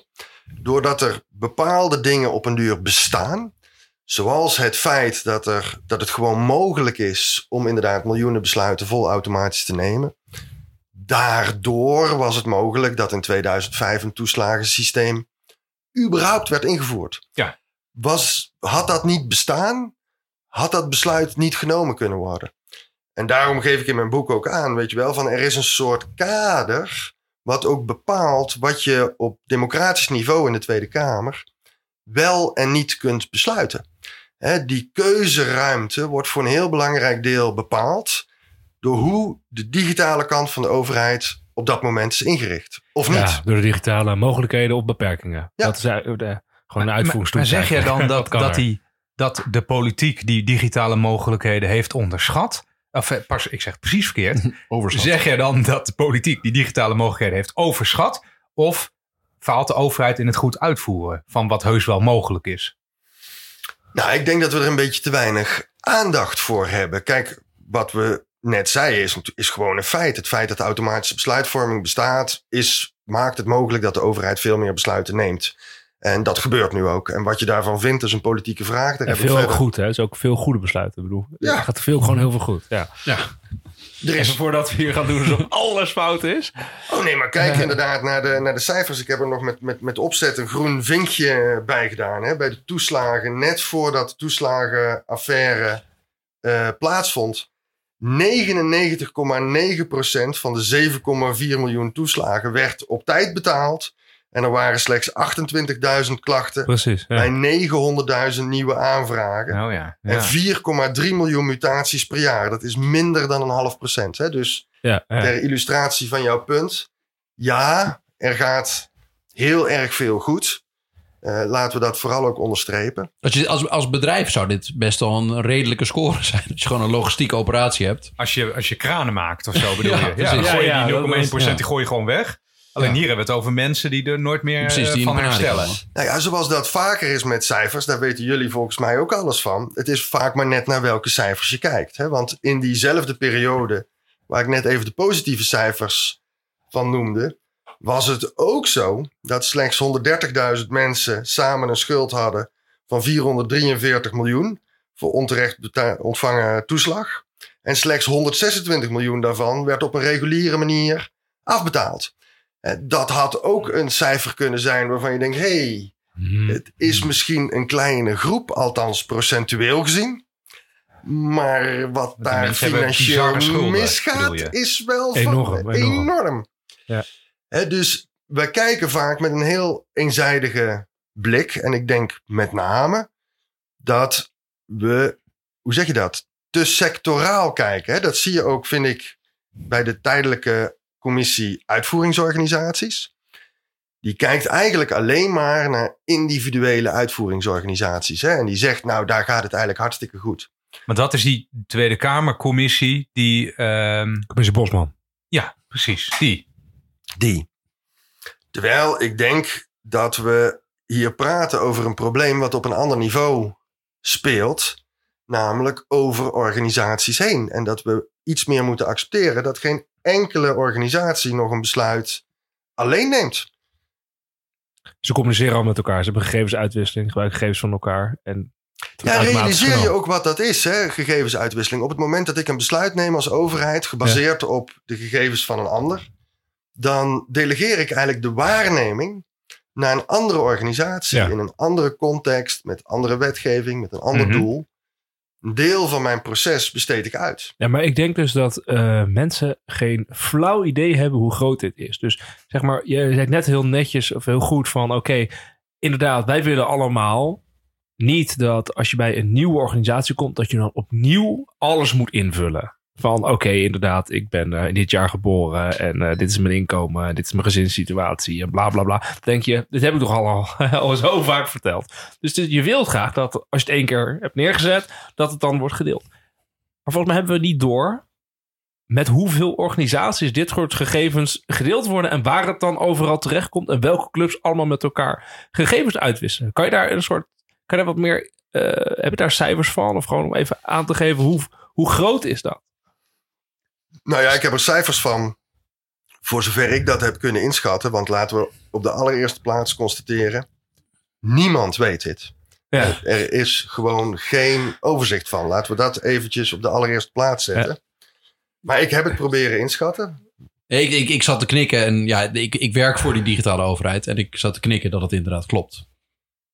Doordat er bepaalde dingen op een duur bestaan. Zoals het feit dat, er, dat het gewoon mogelijk is om inderdaad miljoenen besluiten vol automatisch te nemen. Daardoor was het mogelijk dat in tweeduizend vijf een toeslagensysteem überhaupt werd ingevoerd. Ja. Was, had dat niet bestaan, had dat besluit niet genomen kunnen worden. En daarom geef ik in mijn boek ook aan, weet je wel, van er is een soort kader wat ook bepaalt wat je op democratisch niveau in de Tweede Kamer wel en niet kunt besluiten. He, die keuzeruimte wordt voor een heel belangrijk deel bepaald door hoe de digitale kant van de overheid op dat moment is ingericht. Of niet? Ja, door de digitale mogelijkheden of beperkingen. Ja. Dat is uh, de, gewoon een uitvoeringsstoel. Maar, maar zeg je dan dat, dat, dat, die, dat de politiek die digitale mogelijkheden heeft onderschat? Of, pas, ik zeg het precies verkeerd. Overschat. Zeg je dan dat de politiek die digitale mogelijkheden heeft overschat? Of faalt de overheid in het goed uitvoeren van wat heus wel mogelijk is? Nou, ik denk dat we er een beetje te weinig aandacht voor hebben. Kijk, wat we net zeiden is, is gewoon een feit. Het feit dat de automatische besluitvorming bestaat, is, maakt het mogelijk dat de overheid veel meer besluiten neemt. En dat gebeurt nu ook. En wat je daarvan vindt is een politieke vraag. Daar en heb veel ik goed, hè? Dus ook veel goede besluiten. Ik bedoel, ja. Er gaat veel, gewoon heel veel goed. Ja. ja. Er is... Even voordat we hier gaan doen alsof alles fout is. Oh nee, maar kijk uh, inderdaad naar de, naar de cijfers. Ik heb er nog met, met, met opzet een groen vinkje bij gedaan. Hè? Bij de toeslagen, net voordat de toeslagenaffaire uh, plaatsvond. negenennegentig komma negen procent van de zeven komma vier miljoen toeslagen werd op tijd betaald. En er waren slechts achtentwintigduizend klachten. Precies, ja. Bij negenhonderdduizend nieuwe aanvragen. Oh ja, ja. En vier komma drie miljoen mutaties per jaar. Dat is minder dan een half procent. Hè? Dus ja, ja. Ter illustratie van jouw punt. Ja, er gaat heel erg veel goed. Uh, laten we dat vooral ook onderstrepen. Als, je, als, als bedrijf zou dit best wel een redelijke score zijn. Dat je gewoon een logistieke operatie hebt. Als je, als je kranen maakt of zo bedoel ja, je. Ja, dan gooi je ja, ja, die nul komma één procent ja. die gooi je gewoon weg. Alleen hier hebben we het over mensen die er nooit meer Precies, die van herstellen. Nou ja, zoals dat vaker is met cijfers, daar weten jullie volgens mij ook alles van. Het is vaak maar net naar welke cijfers je kijkt. Hè? Want in diezelfde periode waar ik net even de positieve cijfers van noemde, was het ook zo dat slechts honderddertigduizend mensen samen een schuld hadden van vierhonderddrieënveertig miljoen voor onterecht beta- ontvangen toeslag. En slechts honderdzesentwintig miljoen daarvan werd op een reguliere manier afbetaald. Dat had ook een cijfer kunnen zijn waarvan je denkt, hey, het is misschien een kleine groep, althans procentueel gezien. Maar wat de daar financieel schulden, misgaat, is wel enorm. Van, enorm. enorm. Ja. Dus wij kijken vaak met een heel eenzijdige blik. En ik denk met name dat we, hoe zeg je dat, te sectoraal kijken. Dat zie je ook, vind ik, bij de tijdelijke Commissie uitvoeringsorganisaties. Die kijkt eigenlijk alleen maar naar individuele uitvoeringsorganisaties. Hè? En die zegt, nou, daar gaat het eigenlijk hartstikke goed. Maar dat is die Tweede Kamercommissie die... Uh... Commissie Bosman. Ja, precies. Die. Die. Terwijl ik denk dat we hier praten over een probleem wat op een ander niveau speelt. Namelijk over organisaties heen. En dat we iets meer moeten accepteren dat geen enkele organisatie nog een besluit alleen neemt. Ze communiceren al met elkaar. Ze hebben gegevensuitwisseling, gebruiken gegevens van elkaar. En ja, realiseer genoeg. Je ook wat dat is, hè? Gegevensuitwisseling. Op het moment dat ik een besluit neem als overheid, gebaseerd ja. op de gegevens van een ander, dan delegeer ik eigenlijk de waarneming naar een andere organisatie, ja. in een andere context, met andere wetgeving, met een ander mm-hmm. doel. Een deel van mijn proces besteed ik uit. Ja, maar ik denk dus dat uh, mensen geen flauw idee hebben hoe groot dit is. Dus zeg maar, je zei net heel netjes of heel goed van... oké, okay, inderdaad, wij willen allemaal niet dat als je bij een nieuwe organisatie komt... dat je dan opnieuw alles moet invullen. Van oké, okay, inderdaad, ik ben uh, dit jaar geboren... en uh, dit is mijn inkomen, dit is mijn gezinssituatie en bla bla bla. Dan denk je, dit heb ik toch al, al zo vaak verteld. Dus je wilt graag dat als je het één keer hebt neergezet... dat het dan wordt gedeeld. Maar volgens mij hebben we niet door... met hoeveel organisaties dit soort gegevens gedeeld worden... en waar het dan overal terechtkomt... en welke clubs allemaal met elkaar gegevens uitwisselen. Kan je daar een soort... kan je daar wat meer... Uh, heb je daar cijfers van? Of gewoon om even aan te geven hoe, hoe groot is dat? Nou ja, ik heb er cijfers van, voor zover ik dat heb kunnen inschatten. Want laten we op de allereerste plaats constateren, niemand weet dit. Ja. Er is gewoon geen overzicht van. Laten we dat eventjes op de allereerste plaats zetten. Ja. Maar ik heb het proberen inschatten. Ik, ik, ik zat te knikken en ja, ik, ik werk voor die digitale overheid. En ik zat te knikken dat het inderdaad klopt.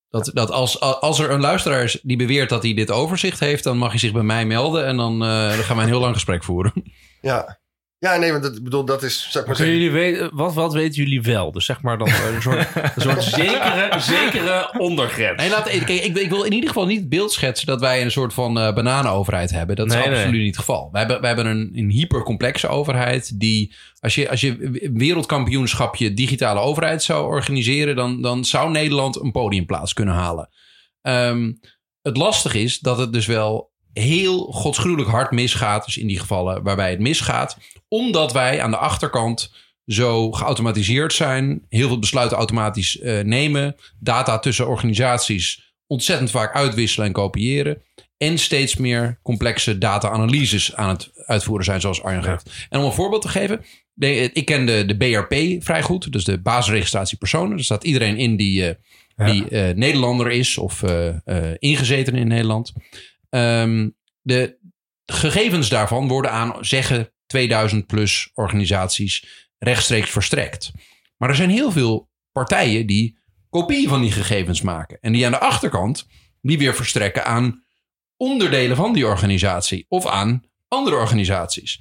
Dat, dat als, als er een luisteraar is die beweert dat hij dit overzicht heeft... dan mag hij zich bij mij melden en dan, uh, dan gaan wij een heel lang gesprek voeren. Ja, ja nee, want dat, bedoel, dat is... Zeg maar jullie weten, wat, wat weten jullie wel? Dus zeg maar dan een soort, een soort zekere, zekere ondergrens. Nee, laat, kijk, ik, ik wil in ieder geval niet het beeld schetsen... dat wij een soort van uh, bananenoverheid hebben. Dat is nee, absoluut nee. niet het geval. Wij hebben, wij hebben een, een hypercomplexe overheid... die als je, als je een wereldkampioenschapje digitale overheid zou organiseren... dan, dan zou Nederland een podiumplaats kunnen halen. Um, het lastige is dat het dus wel... heel godsgruwelijk hard misgaat, dus in die gevallen waarbij het misgaat, omdat wij aan de achterkant zo geautomatiseerd zijn. Heel veel besluiten automatisch uh, nemen. Data tussen organisaties ontzettend vaak uitwisselen en kopiëren. En steeds meer complexe data-analyses aan het uitvoeren zijn, zoals Arjen geeft. Ja. En om een voorbeeld te geven, de, ik ken de, de B R P vrij goed. Dus de basisregistratie personen. Er staat iedereen in die, uh, ja. die uh, Nederlander is of uh, uh, ingezeten in Nederland. Um, de gegevens daarvan worden aan, zeggen, tweeduizend plus organisaties rechtstreeks verstrekt. Maar er zijn heel veel partijen die kopieën van die gegevens maken. En die aan de achterkant die weer verstrekken aan onderdelen van die organisatie of aan andere organisaties.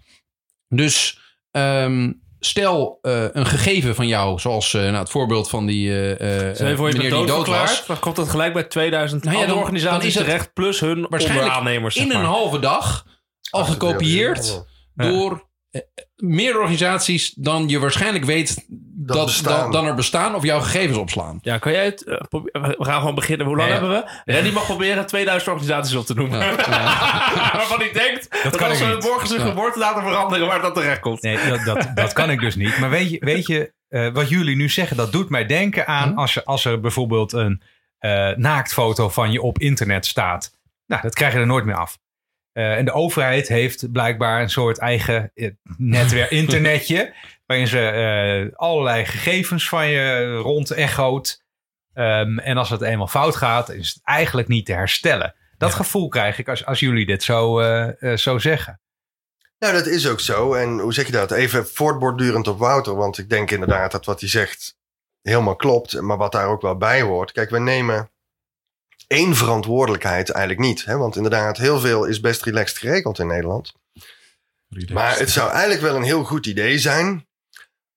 Dus um, stel uh, een gegeven van jou, zoals uh, nou, het voorbeeld van die uh, meneer dood die dood verklaard, was. Dan komt dat gelijk bij tweeduizend nou ja, andere dan, organisaties dan terecht, plus hun onderaannemers. Zeg maar. In een halve dag al gekopieerd ja. door uh, meer organisaties dan je waarschijnlijk weet dat, dat dan, dan er bestaan of jouw gegevens opslaan. Ja, kan jij het? Uh, probe- we gaan gewoon beginnen. Hoe lang nee, hebben we? Randy mag proberen tweeduizend organisaties op te noemen. Ja, ja. Waarvan ik denk dat, dat kan als we morgen zijn geboorte laten veranderen, waar dat terecht komt. Nee, dat, dat, dat kan ik dus niet. Maar weet je, weet je uh, wat jullie nu zeggen, dat doet mij denken aan hm? als, je, als er bijvoorbeeld een uh, naaktfoto van je op internet staat. Nou, dat krijg je er nooit meer af. Uh, en de overheid heeft blijkbaar een soort eigen netwerk internetje, waarin ze uh, allerlei gegevens van je rond echoot. Um, en als het eenmaal fout gaat, is het eigenlijk niet te herstellen. Dat ja. gevoel krijg ik als, als jullie dit zo, uh, uh, zo zeggen. Nou, dat is ook zo. En hoe zeg je dat? Even voortbordurend op Wouter, want ik denk inderdaad dat wat hij zegt helemaal klopt. Maar wat daar ook wel bij hoort. Kijk, we nemen één verantwoordelijkheid eigenlijk niet. Hè? Want inderdaad, heel veel is best relaxed geregeld in Nederland. Relaxed. Maar het zou eigenlijk wel een heel goed idee zijn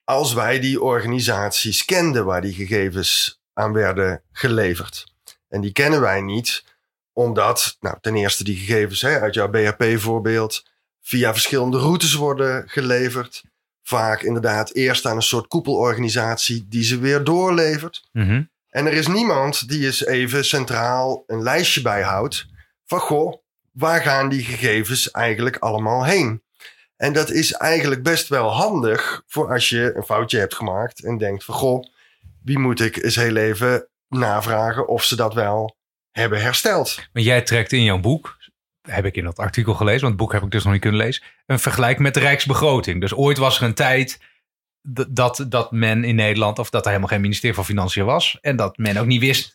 als wij die organisaties kenden waar die gegevens aan werden geleverd. En die kennen wij niet, omdat nou, ten eerste die gegevens hè, uit jouw B H P-voorbeeld via verschillende routes worden geleverd. Vaak inderdaad eerst aan een soort koepelorganisatie die ze weer doorlevert. Mm-hmm. En er is niemand die eens even centraal een lijstje bijhoudt van goh, waar gaan die gegevens eigenlijk allemaal heen? En dat is eigenlijk best wel handig voor als je een foutje hebt gemaakt en denkt van goh, wie moet ik eens heel even navragen of ze dat wel hebben hersteld. Maar jij trekt in jouw boek, heb ik in dat artikel gelezen, want het boek heb ik dus nog niet kunnen lezen, een vergelijk met de Rijksbegroting. Dus ooit was er een tijd dat, dat men in Nederland, of dat er helemaal geen ministerie van Financiën was en dat men ook niet wist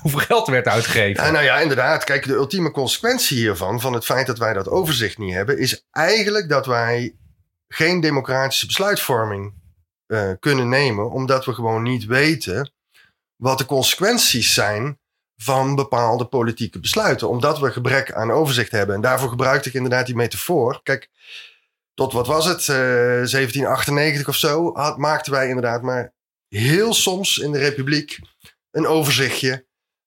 hoeveel geld werd uitgegeven. Ja, nou ja, inderdaad. Kijk, de ultieme consequentie hiervan, van het feit dat wij dat overzicht niet hebben, is eigenlijk dat wij geen democratische besluitvorming uh, kunnen nemen, omdat we gewoon niet weten wat de consequenties zijn van bepaalde politieke besluiten, omdat we gebrek aan overzicht hebben. En daarvoor gebruikte ik inderdaad die metafoor. Kijk, tot wat was het, uh, zeventien achtennegentig of zo, had, maakten wij inderdaad maar heel soms in de Republiek een overzichtje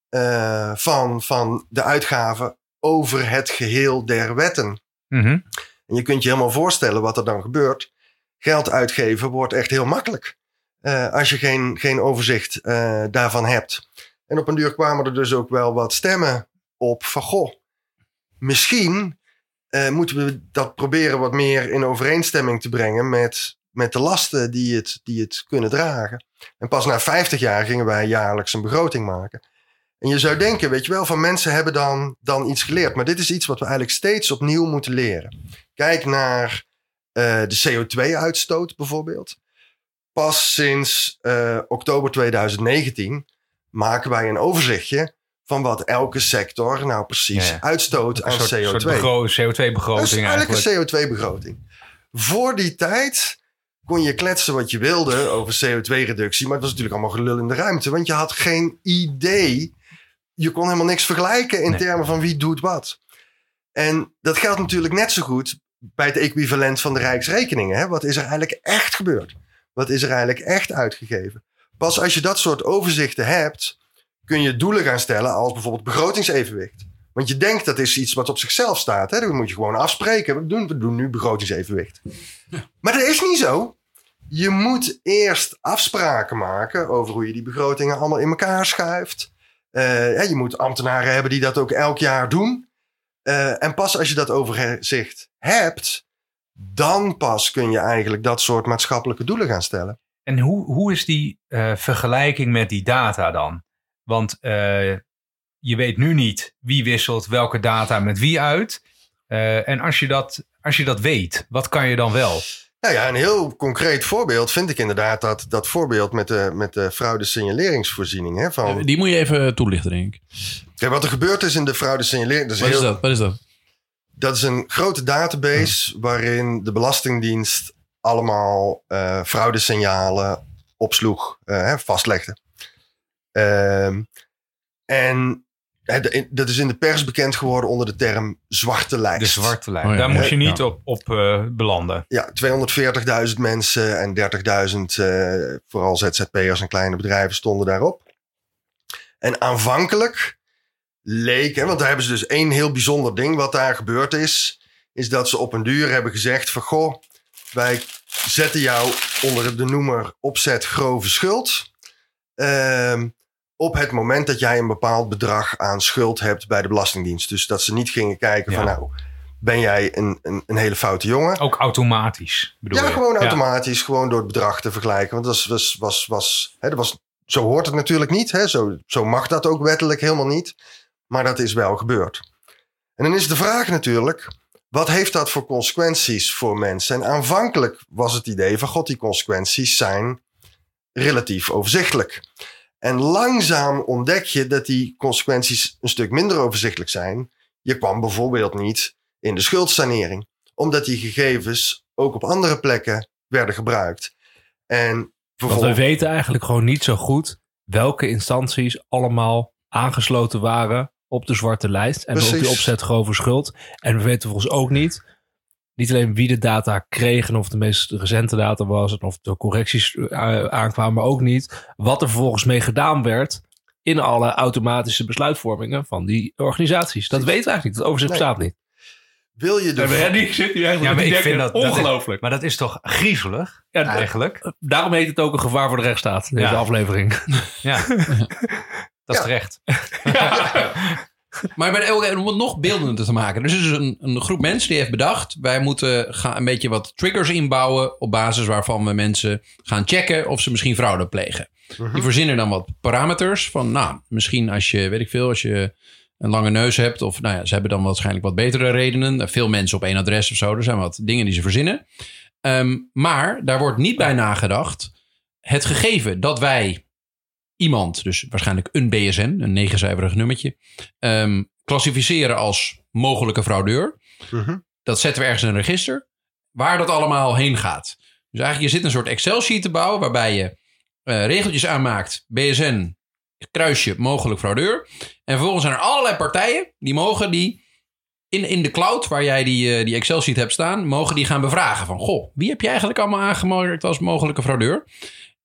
uh, van, van de uitgaven over het geheel der wetten. Mm-hmm. En je kunt je helemaal voorstellen wat er dan gebeurt. Geld uitgeven wordt echt heel makkelijk uh, als je geen, geen overzicht uh, daarvan hebt. En op een duur kwamen er dus ook wel wat stemmen op van goh, misschien Uh, moeten we dat proberen wat meer in overeenstemming te brengen met, met de lasten die het, die het kunnen dragen. En pas na vijftig jaar gingen wij jaarlijks een begroting maken. En je zou denken, weet je wel, van mensen hebben dan, dan iets geleerd. Maar dit is iets wat we eigenlijk steeds opnieuw moeten leren. Kijk naar uh, de C O twee uitstoot bijvoorbeeld. Pas sinds uh, oktober twintig negentien maken wij een overzichtje van wat elke sector nou precies ja, ja. uitstoot aan soort, C O twee. Begro- C O twee begroting dus eigenlijk. eigenlijk een C O twee begroting. Voor die tijd kon je kletsen wat je wilde over C O twee reductie. Maar het was natuurlijk allemaal gelul in de ruimte. Want je had geen idee. Je kon helemaal niks vergelijken in nee. termen van wie doet wat. En dat geldt natuurlijk net zo goed bij het equivalent van de Rijksrekeningen. Hè? Wat is er eigenlijk echt gebeurd? Wat is er eigenlijk echt uitgegeven? Pas als je dat soort overzichten hebt, kun je doelen gaan stellen als bijvoorbeeld begrotingsevenwicht. Want je denkt dat is iets wat op zichzelf staat. Hè? Dan moet je gewoon afspreken. We doen, we doen nu begrotingsevenwicht. Ja. Maar dat is niet zo. Je moet eerst afspraken maken over hoe je die begrotingen allemaal in elkaar schuift. Uh, ja, je moet ambtenaren hebben die dat ook elk jaar doen. Uh, en pas als je dat overzicht hebt, dan pas kun je eigenlijk dat soort maatschappelijke doelen gaan stellen. En hoe, hoe is die uh, vergelijking met die data dan? Want uh, je weet nu niet wie wisselt welke data met wie uit. Uh, en als je, dat, als je dat weet, wat kan je dan wel? Nou ja, een heel concreet voorbeeld vind ik inderdaad dat, dat voorbeeld met de, met de fraudesignaleringsvoorziening. Hè, van... Die moet je even toelichten, denk ik. Kijk, wat er gebeurd is in de fraudesignalering... Wat, heel... wat is dat? Dat is een grote database ja. waarin de Belastingdienst allemaal uh, fraudesignalen opsloeg, uh, hè, vastlegde. Uh, en hè, dat is in de pers bekend geworden onder de term zwarte lijst. De zwarte lijst, oh, ja. daar moest je niet ja. op, op uh, belanden. Ja, tweehonderdveertigduizend mensen en dertigduizend uh, vooral Z Z P'ers en kleine bedrijven stonden daarop. En aanvankelijk leek, hè, want daar hebben ze dus één heel bijzonder ding wat daar gebeurd is, is dat ze op een duur hebben gezegd van goh, wij zetten jou onder de noemer opzet grove schuld. Uh, op het moment dat jij een bepaald bedrag aan schuld hebt bij de Belastingdienst. Dus dat ze niet gingen kijken ja. van nou, ben jij een, een, een hele foute jongen. Ook automatisch bedoel je? Ja, gewoon automatisch. Ja. Gewoon door het bedrag te vergelijken. Want dat was, was, was, was, hè, dat was, zo hoort het natuurlijk niet. Hè? Zo, zo mag dat ook wettelijk helemaal niet. Maar dat is wel gebeurd. En dan is de vraag natuurlijk, wat heeft dat voor consequenties voor mensen? En aanvankelijk was het idee van god, die consequenties zijn relatief overzichtelijk. En langzaam ontdek je dat die consequenties een stuk minder overzichtelijk zijn. Je kwam bijvoorbeeld niet in de schuldsanering, omdat die gegevens ook op andere plekken werden gebruikt. En vervolgens... Want we weten eigenlijk gewoon niet zo goed welke instanties allemaal aangesloten waren op de zwarte lijst en op die opzet grove schuld. En we weten volgens ook niet, niet alleen wie de data kregen, of de meest recente data was en of de correcties aankwamen, maar ook niet wat er vervolgens mee gedaan werd in alle automatische besluitvormingen van die organisaties. Dat weten we eigenlijk niet. Dat overzicht bestaat nee. niet. Wil je de... Ja, die zit hier eigenlijk ja, maar ik vind dat ongelooflijk. Maar dat is toch griezelig ja, eigenlijk? Daarom heet het ook een gevaar voor de rechtsstaat, deze ja. aflevering. Ja. Dat is ja. terecht. Ja. Maar bij de, om het nog beeldender te maken. Dus er is een, een groep mensen die heeft bedacht, wij moeten gaan een beetje wat triggers inbouwen op basis waarvan we mensen gaan checken of ze misschien fraude plegen. Uh-huh. Die verzinnen dan wat parameters van, nou, misschien als je, weet ik veel, als je een lange neus hebt of, nou ja, ze hebben dan waarschijnlijk wat betere redenen. Veel mensen op één adres of zo. Er zijn wat dingen die ze verzinnen. Um, maar daar wordt niet bij nagedacht het gegeven dat wij iemand, dus waarschijnlijk een B S N, een negencijferig nummertje, um, klassificeren als mogelijke fraudeur. Uh-huh. Dat zetten we ergens in een register, waar dat allemaal heen gaat. Dus eigenlijk, je zit een soort Excel-sheet te bouwen, waarbij je uh, regeltjes aanmaakt, B S N, kruisje, mogelijk fraudeur. En vervolgens zijn er allerlei partijen, die mogen die in, in de cloud, waar jij die, uh, die Excel-sheet hebt staan, mogen die gaan bevragen van, goh, wie heb je eigenlijk allemaal aangemerkt als mogelijke fraudeur?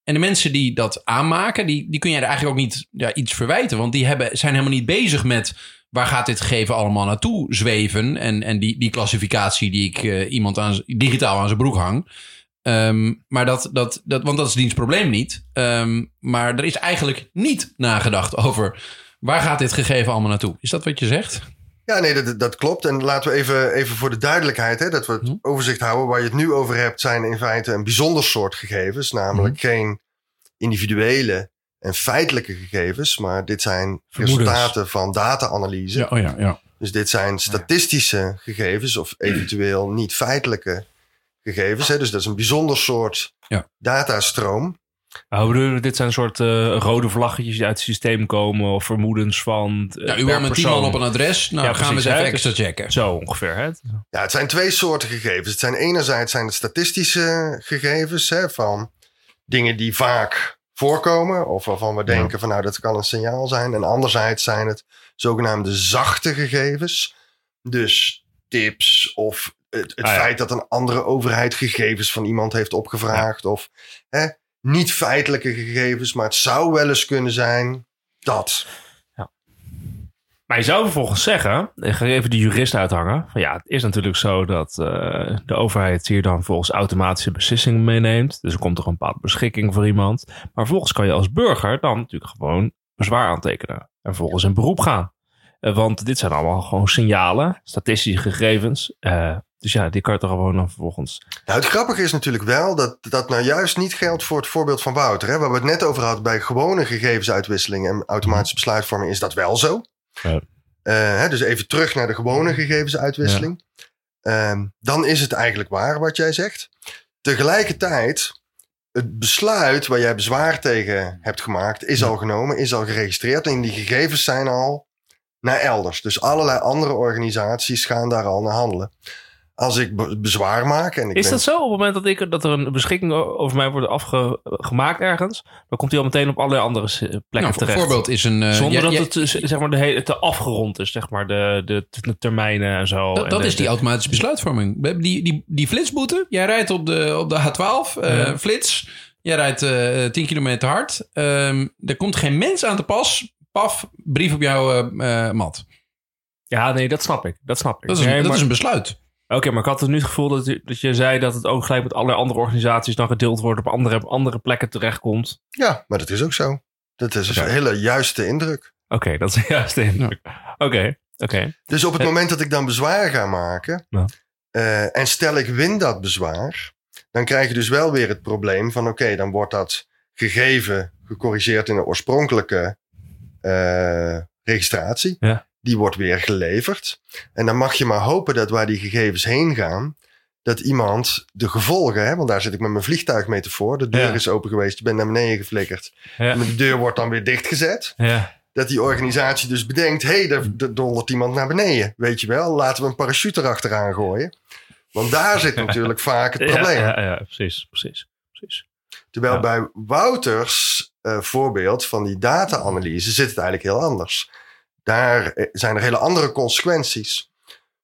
En de mensen die dat aanmaken, die, die kun je er eigenlijk ook niet ja, iets verwijten. Want die hebben, zijn helemaal niet bezig met waar gaat dit gegeven allemaal naartoe zweven. En, en die, die klassificatie die ik uh, iemand aan, digitaal aan zijn broek hang. Um, maar dat, dat, dat, want dat is dienstprobleem niet. Um, maar er is eigenlijk niet nagedacht over waar gaat dit gegeven allemaal naartoe. Is dat wat je zegt? Ja, nee, dat, dat klopt. En laten we even, even voor de duidelijkheid, hè, dat we het overzicht houden. Waar je het nu over hebt, zijn in feite een bijzonder soort gegevens. Namelijk mm-hmm. geen individuele en feitelijke gegevens. Maar dit zijn vermoedens. Resultaten van data-analyse. Ja, oh ja, ja. Dus dit zijn statistische gegevens of eventueel niet feitelijke gegevens. Hè. Dus dat is een bijzonder soort ja. datastroom. Nou, dit zijn een soort uh, rode vlaggetjes die uit het systeem komen of vermoedens van... Uh, ja, u wil met tien man op een adres, nou ja, gaan precies, we eens even extra checken. Zo ongeveer. Hè? Ja, het zijn twee soorten gegevens. Het zijn enerzijds zijn het statistische gegevens, hè, van dingen die vaak voorkomen of waarvan we denken ja. van nou dat kan een signaal zijn. En anderzijds zijn het zogenaamde zachte gegevens. Dus tips of het, het ah, ja. feit dat een andere overheid gegevens van iemand heeft opgevraagd ja. of... Hè, niet feitelijke gegevens, maar het zou wel eens kunnen zijn dat. Ja. Maar je zou vervolgens zeggen, ik ga even de jurist uithangen. Van ja, het is natuurlijk zo dat uh, de overheid hier dan volgens automatische beslissingen meeneemt. Dus er komt toch een bepaalde beschikking voor iemand. Maar vervolgens kan je als burger dan natuurlijk gewoon bezwaar aantekenen. En vervolgens in beroep gaan. En Uh, want dit zijn allemaal gewoon signalen, statistische gegevens. Uh, dus ja, die kan je toch gewoon dan vervolgens... Nou, het grappige is natuurlijk wel dat dat nou juist niet geldt voor het voorbeeld van Wouter. Hè? Waar we het net over hadden bij gewone gegevensuitwisseling en automatische besluitvorming is dat wel zo. Ja. Uh, hè, dus even terug naar de gewone gegevensuitwisseling. Ja. Um, dan is het eigenlijk waar wat jij zegt. Tegelijkertijd, het besluit waar jij bezwaar tegen hebt gemaakt... is ja. al genomen, is al geregistreerd. En die gegevens zijn al naar elders. Dus allerlei andere organisaties gaan daar al naar handelen. Als ik be- bezwaar maak... En ik is ben... dat zo? Op het moment dat, ik, dat er een beschikking over mij wordt afgemaakt ergens... dan komt die al meteen op allerlei andere plekken nou, terecht. Een voorbeeld is een... Uh, Zonder ja, dat ja, het ja, zeg maar, de hele, te afgerond is, zeg maar, de, de, de termijnen en zo. Dat, en dat de, is die automatische besluitvorming. We hebben die, die, die flitsboete. Jij rijdt op de, op de H twaalf, uh, ja. flits. Jij rijdt uh, tien kilometer hard. Um, er komt geen mens aan te pas. Paf, brief op jouw uh, mat. Ja, nee, dat snap ik. Dat snap ik. Dat is een, nee, dat maar... is een besluit. Oké, okay, maar ik had het nu het gevoel dat, dat je zei... dat het ook gelijk met allerlei andere organisaties... dan gedeeld wordt, op andere, op andere plekken terechtkomt. Ja, maar dat is ook zo. Dat is okay. Een hele juiste indruk. Oké, okay, dat is een juiste indruk. Ja. Oké, okay, oké. Okay. Dus op het moment dat ik dan bezwaar ga maken... Ja. Uh, en stel ik win dat bezwaar... dan krijg je dus wel weer het probleem van... oké, okay, dan wordt dat gegeven, gecorrigeerd... in de oorspronkelijke uh, registratie... Ja. Die wordt weer geleverd. En dan mag je maar hopen dat waar die gegevens heen gaan... dat iemand de gevolgen... Hè, want daar zit ik met mijn vliegtuigmetafoor. De deur ja. is open geweest, je bent naar beneden geflikkerd. Ja. En de deur wordt dan weer dichtgezet. Ja. Dat die organisatie dus bedenkt... hé, hey, daar, daar dondert iemand naar beneden. Weet je wel, laten we een parachute erachteraan gooien. Want daar zit natuurlijk vaak het probleem. Ja, ja, ja precies, precies, precies. Terwijl ja. bij Wouters uh, voorbeeld van die data-analyse... zit het eigenlijk heel anders... Daar zijn er hele andere consequenties.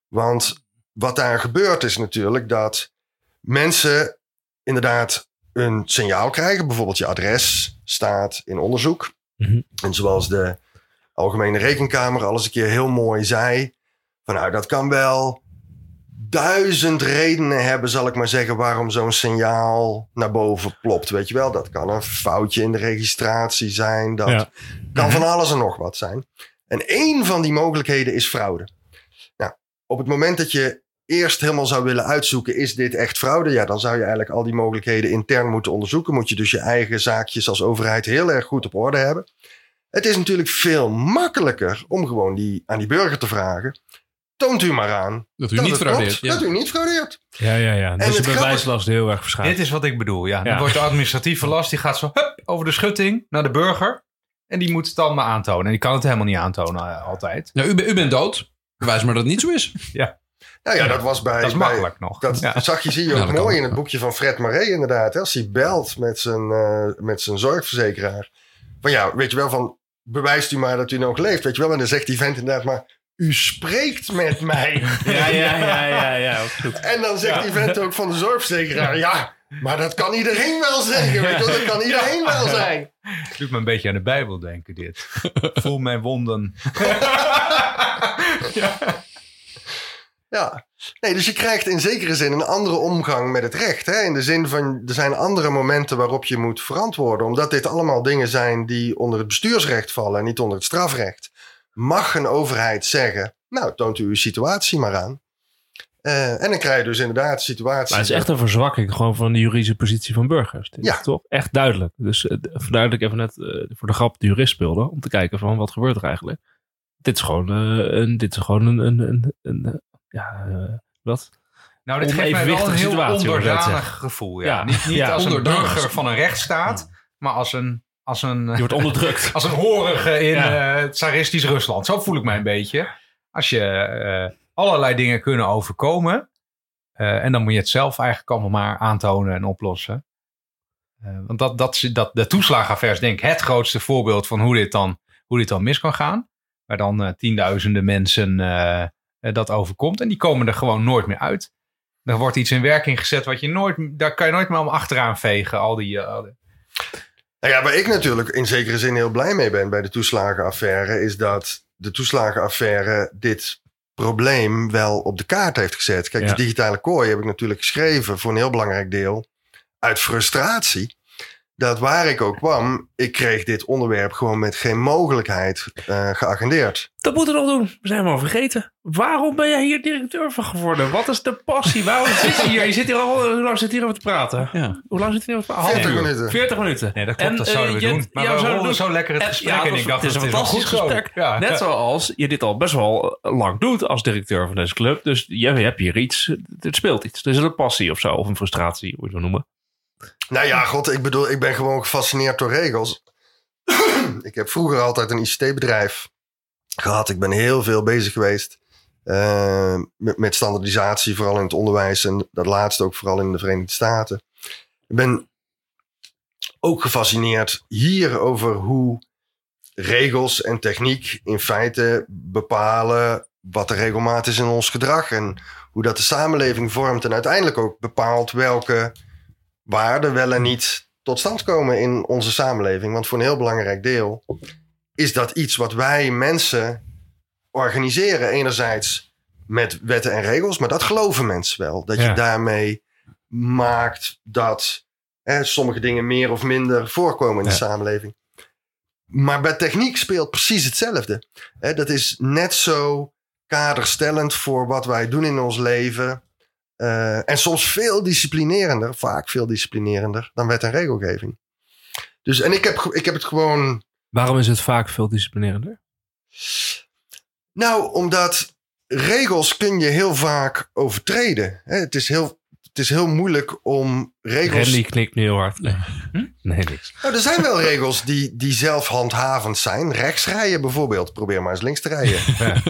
Want wat daar gebeurt is natuurlijk dat mensen inderdaad een signaal krijgen. Bijvoorbeeld je adres staat in onderzoek. Mm-hmm. En zoals de Algemene Rekenkamer al eens een keer heel mooi zei. Van nou, dat kan wel duizend redenen hebben, zal ik maar zeggen, waarom zo'n signaal naar boven plopt. Weet je wel, dat kan een foutje in de registratie zijn. Dat ja. kan van alles en nog wat zijn. En één van die mogelijkheden is fraude. Nou, op het moment dat je eerst helemaal zou willen uitzoeken... is dit echt fraude? Ja, dan zou je eigenlijk al die mogelijkheden intern moeten onderzoeken. Moet je dus je eigen zaakjes als overheid heel erg goed op orde hebben. Het is natuurlijk veel makkelijker om gewoon die, aan die burger te vragen... toont u maar aan dat u dat niet fraudeert. Ja. Dat u niet fraudeert. Ja, ja, ja. Dus de bewijslast heel erg verschuift. Dit is wat ik bedoel, ja. ja. Dan wordt de administratieve last, die gaat zo hup, over de schutting naar de burger... En die moet het dan maar aantonen. En die kan het helemaal niet aantonen uh, altijd. Nou, u, u bent dood. Bewijs maar dat het niet zo is. Ja. Nou ja, dat was bij... Dat is bij, makkelijk nog. Dat ja. zag je, zie je ook ja, mooi in het boekje van Fred Marais inderdaad. Hè? Als hij belt met zijn, uh, met zijn zorgverzekeraar. Van ja, weet je wel, van bewijst u maar dat u nog leeft. Weet je wel, en dan zegt die vent inderdaad maar... U spreekt met mij. Ja, ja, ja, ja. ja goed. En dan zegt ja. die vent ook van de zorgverzekeraar... ja. Maar dat kan iedereen wel zeggen. Weet je, dat kan iedereen wel zijn. Het doet me een beetje aan de Bijbel denken, dit. Voel mijn wonden. ja. ja. Nee, dus je krijgt in zekere zin een andere omgang met het recht. Hè? In de zin van, er zijn andere momenten waarop je moet verantwoorden. Omdat dit allemaal dingen zijn die onder het bestuursrecht vallen... en niet onder het strafrecht. Mag een overheid zeggen... nou, toont u uw situatie maar aan. Uh, en dan krijg je dus inderdaad de situatie... Maar het is echt een verzwakking gewoon van de juridische positie van burgers. Denk ja. Toch? Echt duidelijk. Dus uh, verduidelijk even net uh, voor de grap de jurist speelde... om te kijken van wat gebeurt er eigenlijk. Dit is gewoon uh, een... Dit is gewoon een, een, een, een ja, uh, wat? Nou, dit geeft mij wel een heel onderdanig gevoel. Ja. Ja. Niet, niet ja, als een burger van een rechtsstaat... Ja. maar als een... Als een je wordt onderdrukt. Als een horige in ja. uh, tsaristisch Rusland. Zo voel ik mij een beetje. Als je... Uh, allerlei dingen kunnen overkomen. Uh, en dan moet je het zelf eigenlijk allemaal maar aantonen en oplossen. Uh, want dat, dat, dat, de toeslagenaffaire is denk ik het grootste voorbeeld van hoe dit dan, hoe dit dan mis kan gaan. Waar dan uh, tienduizenden mensen uh, uh, dat overkomt. En die komen er gewoon nooit meer uit. Er wordt iets in werking gezet wat je nooit, daar kan je nooit meer allemaal achteraan vegen. Al die, uh, al die... Nou ja, waar ik natuurlijk in zekere zin heel blij mee ben bij de toeslagenaffaire, is dat de toeslagenaffaire dit probleem wel op de kaart heeft gezet. Kijk, ja. de digitale kooi heb ik natuurlijk geschreven... voor een heel belangrijk deel uit frustratie. dat waar ik ook kwam, ik kreeg dit onderwerp gewoon met geen mogelijkheid uh, geagendeerd. Dat moeten we nog doen. We zijn wel vergeten. Waarom ben jij hier directeur van geworden? Wat is de passie? Waarom zit je hier? Je zit hier al, hoe lang zit hier over te praten? Ja. Hoe lang zit hier over te praten? veertig minuten. veertig minuten. Nee, dat klopt. En, dat zouden we uh, doen. Je, maar ja, we zouden doen. Zo lekker het gesprek. Ja, en ik dacht, het is een fantastisch gesprek. Ja. Net zoals je dit al best wel lang doet als directeur van deze club. Dus je hebt hier iets. Het speelt iets. Er is een passie of zo. Of een frustratie, hoe je het wil noemen. Nou ja, god, ik bedoel, ik ben gewoon gefascineerd door regels. Ik heb vroeger altijd een I C T-bedrijf gehad. Ik ben heel veel bezig geweest uh, met, met standaardisatie, vooral in het onderwijs. En dat laatste ook vooral in de Verenigde Staten. Ik ben ook gefascineerd hier over hoe regels en techniek in feite bepalen wat de regelmaat is in ons gedrag. En hoe dat de samenleving vormt en uiteindelijk ook bepaalt welke waarden wel en niet tot stand komen in onze samenleving. Want voor een heel belangrijk deel is dat iets wat wij mensen organiseren. Enerzijds met wetten en regels, maar dat geloven mensen wel. Dat ja. je daarmee maakt dat hè, sommige dingen meer of minder voorkomen in ja. de samenleving. Maar bij techniek speelt precies hetzelfde. Hè, dat is net zo kaderstellend voor wat wij doen in ons leven. Uh, en soms veel disciplinerender, vaak veel disciplinerender dan wet en regelgeving. Dus en ik heb, ik heb het gewoon. Waarom is het vaak veel disciplinerender? Nou, omdat regels kun je heel vaak overtreden. Hè? Het is heel, het is heel moeilijk om regels. Randy knikt nu heel hard. Nee, hm? nee niks. Nou, er zijn wel regels die, die zelfhandhavend zijn. Rechts rijden bijvoorbeeld. Probeer maar eens links te rijden. Ja.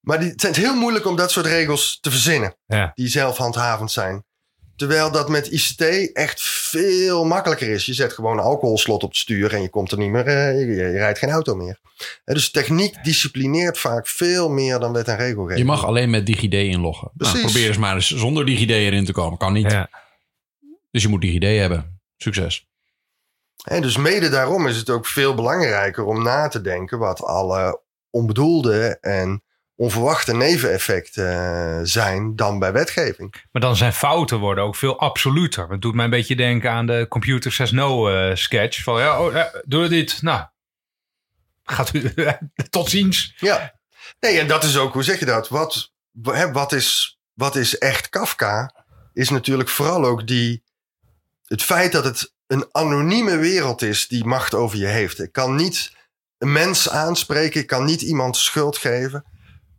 Maar die, het is heel moeilijk om dat soort regels te verzinnen. Ja. Die zelfhandhavend zijn. Terwijl dat met I C T echt veel makkelijker is. Je zet gewoon een alcoholslot op het stuur en je komt er niet meer. Je, je, je rijdt geen auto meer. Dus techniek disciplineert vaak veel meer dan wet en regelgeving. Je mag alleen met DigiD inloggen. Nou, probeer eens maar eens zonder DigiD erin te komen. Kan niet. Ja. Dus je moet DigiD hebben. Succes. En dus mede daarom is het ook veel belangrijker om na te denken wat alle onbedoelde en onverwachte neveneffecten zijn dan bij wetgeving. Maar dan zijn fouten worden ook veel absoluter. Dat doet mij een beetje denken aan de Computer Says No uh, sketch. Van ja, oh, ja, doe dit. Nou, gaat u tot ziens. Ja, nee, en dat is ook, hoe zeg je dat? Wat, hè, wat, is, wat is echt Kafka? Is natuurlijk vooral ook die, het feit dat het een anonieme wereld is die macht over je heeft. Ik kan niet een mens aanspreken. Ik kan niet iemand schuld geven.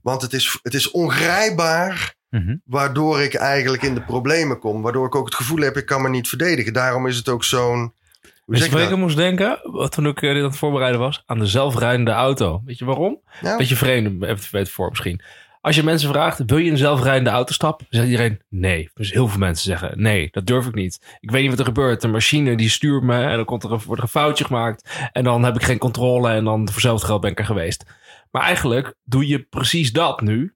Want het is, het is ongrijpbaar, mm-hmm. waardoor ik eigenlijk in de problemen kom. Waardoor ik ook het gevoel heb, ik kan me niet verdedigen. Daarom is het ook zo'n... Weet je wat ik moest denken, toen ik dit aan het voorbereiden was? Aan de zelfrijdende auto. Weet je waarom? Ja. Beetje vreemd, even voor misschien. Als je mensen vraagt, wil je een zelfrijdende auto stappen? Zegt iedereen, nee. Dus heel veel mensen zeggen, nee, dat durf ik niet. Ik weet niet wat er gebeurt. Een machine die stuurt me en dan komt er een, wordt er een foutje gemaakt. En dan heb ik geen controle en dan voor hetzelfde geld ben ik er geweest. Maar eigenlijk doe je precies dat nu.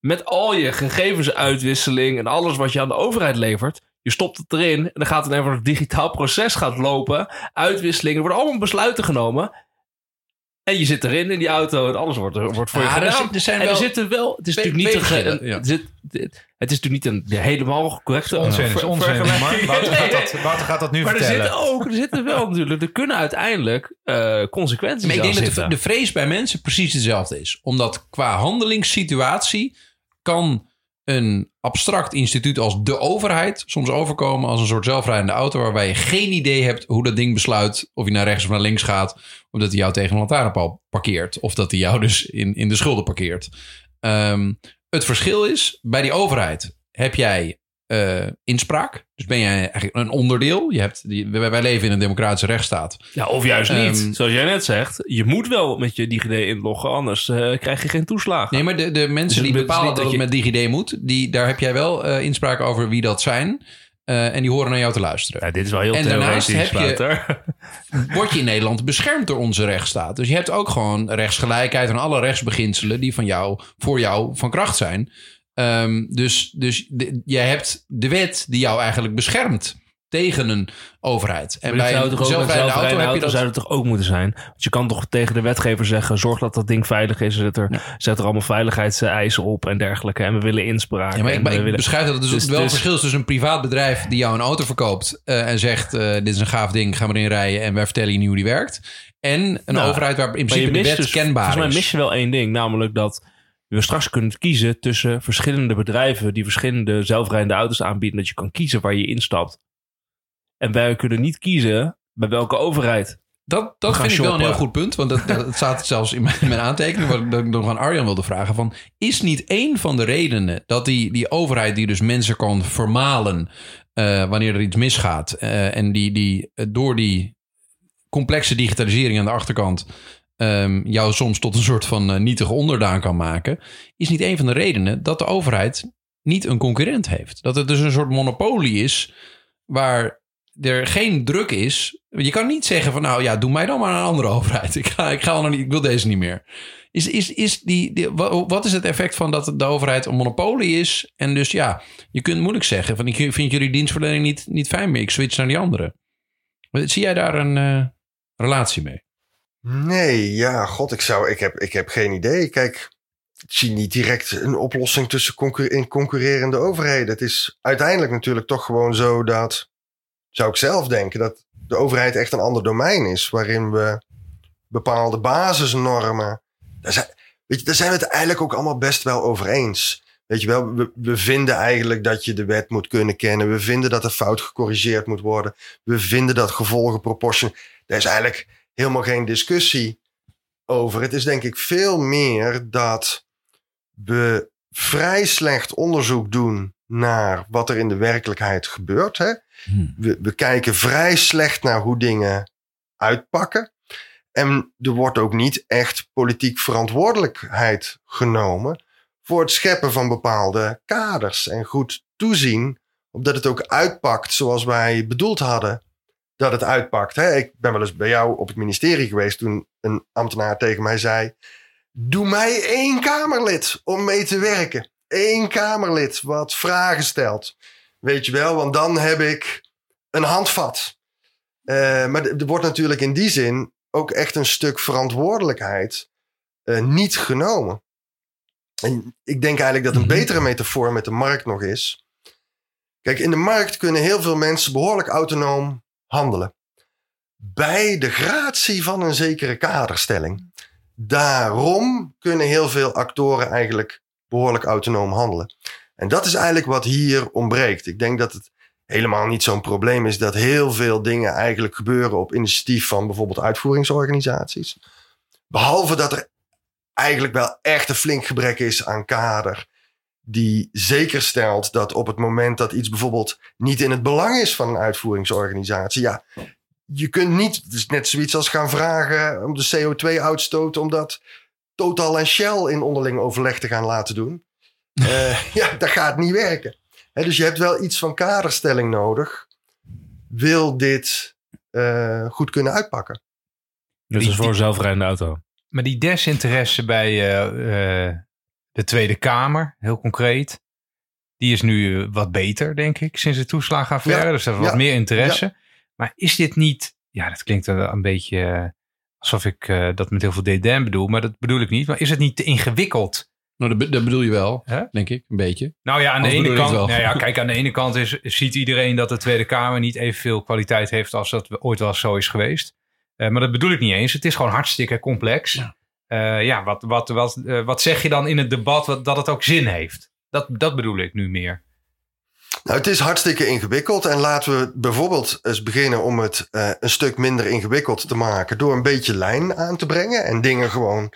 Met al je gegevensuitwisseling en alles wat je aan de overheid levert. Je stopt het erin en dan gaat er even een digitaal proces gaat lopen. Uitwisselingen, er worden allemaal besluiten genomen. En je zit erin in die auto en alles wordt, wordt voor je ja, gedaan. Er, er zijn en er wel, zitten wel... Het is be- natuurlijk niet, be- een, ja. zit, het is natuurlijk niet een helemaal correcte... Onzin, ver, onzin. Wouter gaat, nee, nee. gaat dat nu maar vertellen. Maar er zitten ook... Er zitten wel natuurlijk... Er kunnen uiteindelijk uh, consequenties maar ik aan denk zitten. Dat de vrees bij mensen precies hetzelfde is. Omdat qua handelingssituatie kan een abstract instituut als de overheid soms overkomen als een soort zelfrijdende auto waarbij je geen idee hebt hoe dat ding besluit of je naar rechts of naar links gaat of dat hij jou tegen een lantaarnpaal parkeert of dat hij jou dus in, in de schulden parkeert. Um, het verschil is, bij die overheid heb jij uh, inspraak. Dus ben jij eigenlijk een onderdeel. Je hebt, wij leven in een democratische rechtsstaat. Ja, of juist niet. Um, Zoals jij net zegt, je moet wel met je DigiD inloggen, anders uh, krijg je geen toeslagen. Nee, maar de, de mensen dus die bepalen dat, dat je het met DigiD moet, die, daar heb jij wel uh, inspraak over wie dat zijn. Uh, en die horen naar jou te luisteren. Ja, dit is wel heel theoretisch. En daarnaast heb je, word je in Nederland beschermd door onze rechtsstaat. Dus je hebt ook gewoon rechtsgelijkheid en alle rechtsbeginselen die van jou, voor jou van kracht zijn. Um, dus dus de, jij hebt de wet die jou eigenlijk beschermt tegen een overheid. En bij een zelfrijdende auto, auto heb je dat... zou dat toch ook moeten zijn? Want je kan toch tegen de wetgever zeggen... zorg dat dat ding veilig is. Zet er, ja. zet er allemaal veiligheidseisen op en dergelijke. En we willen inspraak. Ja, maar ik, maar ik willen... beschrijf dat er dus, dus, wel dus... verschil is tussen een privaat bedrijf... die jou een auto verkoopt uh, en zegt... Uh, dit is een gaaf ding, ga maar in rijden... en wij vertellen je niet hoe die werkt. En een nou, overheid waar in principe de wet dus, kenbaar is. Volgens mij mis je wel één ding, namelijk dat... je straks kunt kiezen tussen verschillende bedrijven... die verschillende zelfrijdende auto's aanbieden... dat je kan kiezen waar je instapt. En wij kunnen niet kiezen bij welke overheid. Dat, dat vind shoppen. Ik wel een heel goed punt. Want dat, dat staat zelfs in mijn, mijn aantekening... wat ik nog aan Arjen wilde vragen. Van, is niet één van de redenen dat die, die overheid... die dus mensen kan vermalen uh, wanneer er iets misgaat... Uh, en die, die door die complexe digitalisering aan de achterkant... Um, jou soms tot een soort van uh, nietige onderdaan kan maken... is niet een van de redenen dat de overheid niet een concurrent heeft. Dat het dus een soort monopolie is waar er geen druk is. Je kan niet zeggen van nou ja, doe mij dan maar een andere overheid. Ik, ga, ik, ga al nog niet, ik wil deze niet meer. Is, is, is die, die, wat is het effect van dat de overheid een monopolie is? En dus ja, je kunt moeilijk zeggen van ik vind jullie dienstverlening niet, niet fijn meer. Ik switch naar die andere. Zie jij daar een uh, relatie mee? Nee, ja, god, ik, zou, ik, heb, ik heb geen idee. Kijk, ik zie niet direct een oplossing tussen concur- in concurrerende overheden. Het is uiteindelijk natuurlijk toch gewoon zo dat, zou ik zelf denken, dat de overheid echt een ander domein is. Waarin we bepaalde basisnormen, daar zijn, weet je, daar zijn we het eigenlijk ook allemaal best wel over eens. Weet je wel, we, we vinden eigenlijk dat je de wet moet kunnen kennen. We vinden dat er fout gecorrigeerd moet worden. We vinden dat gevolgen proportioneel. Dat is eigenlijk... helemaal geen discussie over. Het is denk ik veel meer dat we vrij slecht onderzoek doen naar wat er in de werkelijkheid gebeurt. Hè? Hmm. We, we kijken vrij slecht naar hoe dingen uitpakken. En er wordt ook niet echt politiek verantwoordelijkheid genomen voor het scheppen van bepaalde kaders. En goed toezien opdat het ook uitpakt zoals wij bedoeld hadden. Dat het uitpakt. Hè? Ik ben wel eens bij jou op het ministerie geweest... toen een ambtenaar tegen mij zei... doe mij één Kamerlid om mee te werken. Eén Kamerlid wat vragen stelt. Weet je wel, want dan heb ik een handvat. Uh, maar er wordt natuurlijk in die zin... ook echt een stuk verantwoordelijkheid uh, niet genomen. En ik denk eigenlijk dat een betere metafoor met de markt nog is. Kijk, in de markt kunnen heel veel mensen behoorlijk autonoom... handelen. Bij de gratie van een zekere kaderstelling. Daarom kunnen heel veel actoren eigenlijk behoorlijk autonoom handelen. En dat is eigenlijk wat hier ontbreekt. Ik denk dat het helemaal niet zo'n probleem is dat heel veel dingen eigenlijk gebeuren op initiatief van bijvoorbeeld uitvoeringsorganisaties. Behalve dat er eigenlijk wel echt een flink gebrek is aan kader. Die zeker stelt dat op het moment dat iets bijvoorbeeld niet in het belang is van een uitvoeringsorganisatie. Ja, je kunt niet, het is net zoiets als gaan vragen om de C O twee uitstoot. Om dat Total en Shell in onderling overleg te gaan laten doen. Uh, ja, dat gaat niet werken. He, dus je hebt wel iets van kaderstelling nodig. Wil dit uh, goed kunnen uitpakken? Dus dat is voor een zelfrijdende auto. Maar die desinteresse bij... Uh, uh... de Tweede Kamer, heel concreet. Die is nu wat beter, denk ik, sinds de toeslagenaffaire. Ja, dus er is ja, wat meer interesse. Ja. Maar is dit niet... Ja, dat klinkt een beetje alsof ik uh, dat met heel veel dédain bedoel. Maar dat bedoel ik niet. Maar is het niet te ingewikkeld? Nou, dat bedoel je wel, huh? Denk ik, een beetje. Nou ja, aan de ene kant... Nou ja, kijk, aan de ene kant is, ziet iedereen dat de Tweede Kamer niet evenveel kwaliteit heeft... als dat ooit wel zo is geweest. Uh, maar dat bedoel ik niet eens. Het is gewoon hartstikke complex... Ja. Uh, ja, wat, wat, wat, uh, wat zeg je dan in het debat wat, dat het ook zin heeft? Dat, dat bedoel ik nu meer. Nou, het is hartstikke ingewikkeld. En laten we bijvoorbeeld eens beginnen om het uh, een stuk minder ingewikkeld te maken... door een beetje lijn aan te brengen. En dingen gewoon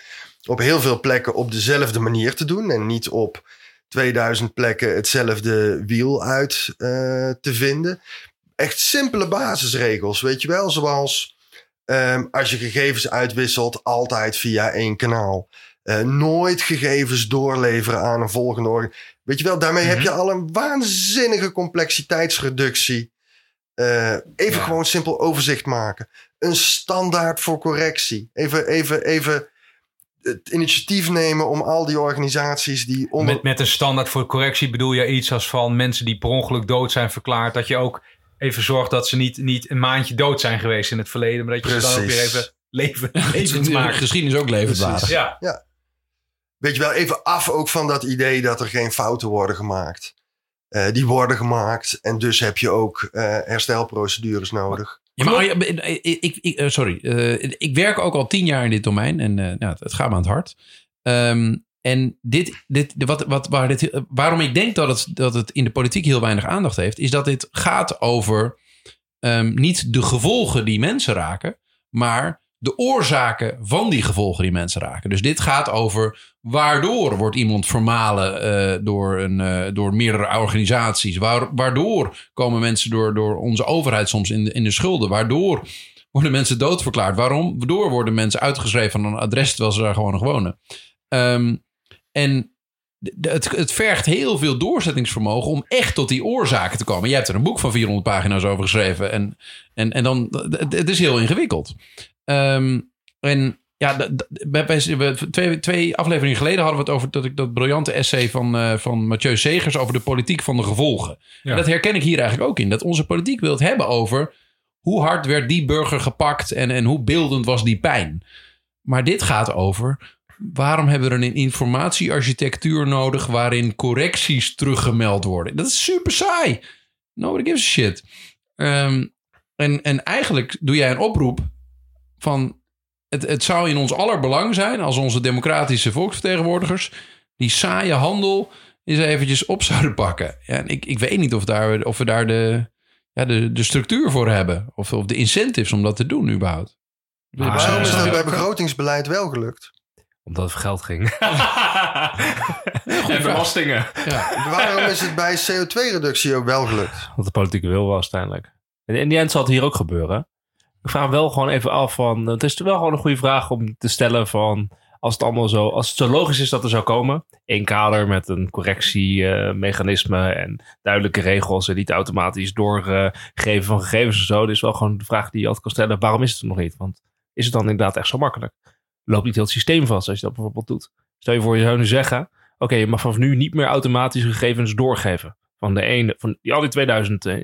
op heel veel plekken op dezelfde manier te doen. En niet op tweeduizend plekken hetzelfde wiel uit uh, te vinden. Echt simpele basisregels, weet je wel, zoals... Um, als je gegevens uitwisselt, altijd via één kanaal. Uh, nooit gegevens doorleveren aan een volgende organisatie. Weet je wel, daarmee mm-hmm. heb je al een waanzinnige complexiteitsreductie. Uh, even ja. gewoon simpel overzicht maken. Een standaard voor correctie. Even, even, even het initiatief nemen om al die organisaties die... Onder... Met, met een standaard voor correctie bedoel je iets als van mensen die per ongeluk dood zijn verklaard. Dat je ook... even zorgt dat ze niet, niet een maandje dood zijn geweest in het verleden. Maar dat je Precies. dan ook weer even leven, levend maakt. Geschiedenis ook levenswaardig. Ja. Ja. Weet je wel, even af ook van dat idee dat er geen fouten worden gemaakt. Uh, die worden gemaakt en dus heb je ook uh, herstelprocedures nodig. Ja, maar Arjen, ik, ik, sorry, uh, ik werk ook al tien jaar in dit domein en uh, nou, het gaat me aan het hart. Um, en dit, dit, wat, wat, waar dit, waarom ik denk dat het, dat het in de politiek heel weinig aandacht heeft, is dat dit gaat over um, niet de gevolgen die mensen raken, maar de oorzaken van die gevolgen die mensen raken. Dus dit gaat over waardoor wordt iemand vermalen uh, door, een, uh, door meerdere organisaties. Waar, waardoor komen mensen door, door onze overheid soms in de, in de schulden. Waardoor worden mensen doodverklaard. Waarom? Waardoor worden mensen uitgeschreven van een adres terwijl ze daar gewoon nog wonen. Um, en het, het vergt heel veel doorzettingsvermogen om echt tot die oorzaken te komen. Jij hebt er een boek van vierhonderd pagina's over geschreven. En, en, en dan, het, het is heel ingewikkeld. Um, en ja, d- d- bij, bij, twee, twee afleveringen geleden hadden we het over dat, ik, dat briljante essay van, uh, van Mathieu Segers over de politiek van de gevolgen. Ja. En dat herken ik hier eigenlijk ook in. Dat onze politiek wil het hebben over hoe hard werd die burger gepakt en, en hoe beeldend was die pijn. Maar dit gaat over waarom hebben we een informatiearchitectuur nodig waarin correcties teruggemeld worden. Dat is super saai. Nobody gives a shit. Um, en, en eigenlijk doe jij een oproep van het, het zou in ons aller belang zijn als onze democratische volksvertegenwoordigers die saaie handel eens eventjes op zouden pakken. Ja, en ik, ik weet niet of, daar, of we daar de, ja, de, de structuur voor hebben. Of, of de incentives om dat te doen überhaupt. Waarom ah, ja. is dat bij begrotingsbeleid wel gelukt? Omdat het geld ging. En belastingen. Ja. Waarom is het bij C O twee reductie ook wel gelukt? Want de politieke wil was uiteindelijk. En in die end zal het hier ook gebeuren. Ik vraag me wel gewoon even af van, het is wel gewoon een goede vraag om te stellen van, als het allemaal zo, als het zo logisch is dat er zou komen, één kader met een correctiemechanisme uh, en duidelijke regels en niet automatisch doorgeven uh, van gegevens en zo. Dus wel gewoon de vraag die je altijd kan stellen, waarom is het er nog niet? Want is het dan inderdaad echt zo makkelijk? Loopt niet heel het systeem vast als je dat bijvoorbeeld doet? Stel je voor, je zou nu zeggen, oké, okay, je mag vanaf nu niet meer automatisch gegevens doorgeven van de ene, van die, al die tweeduizend uh,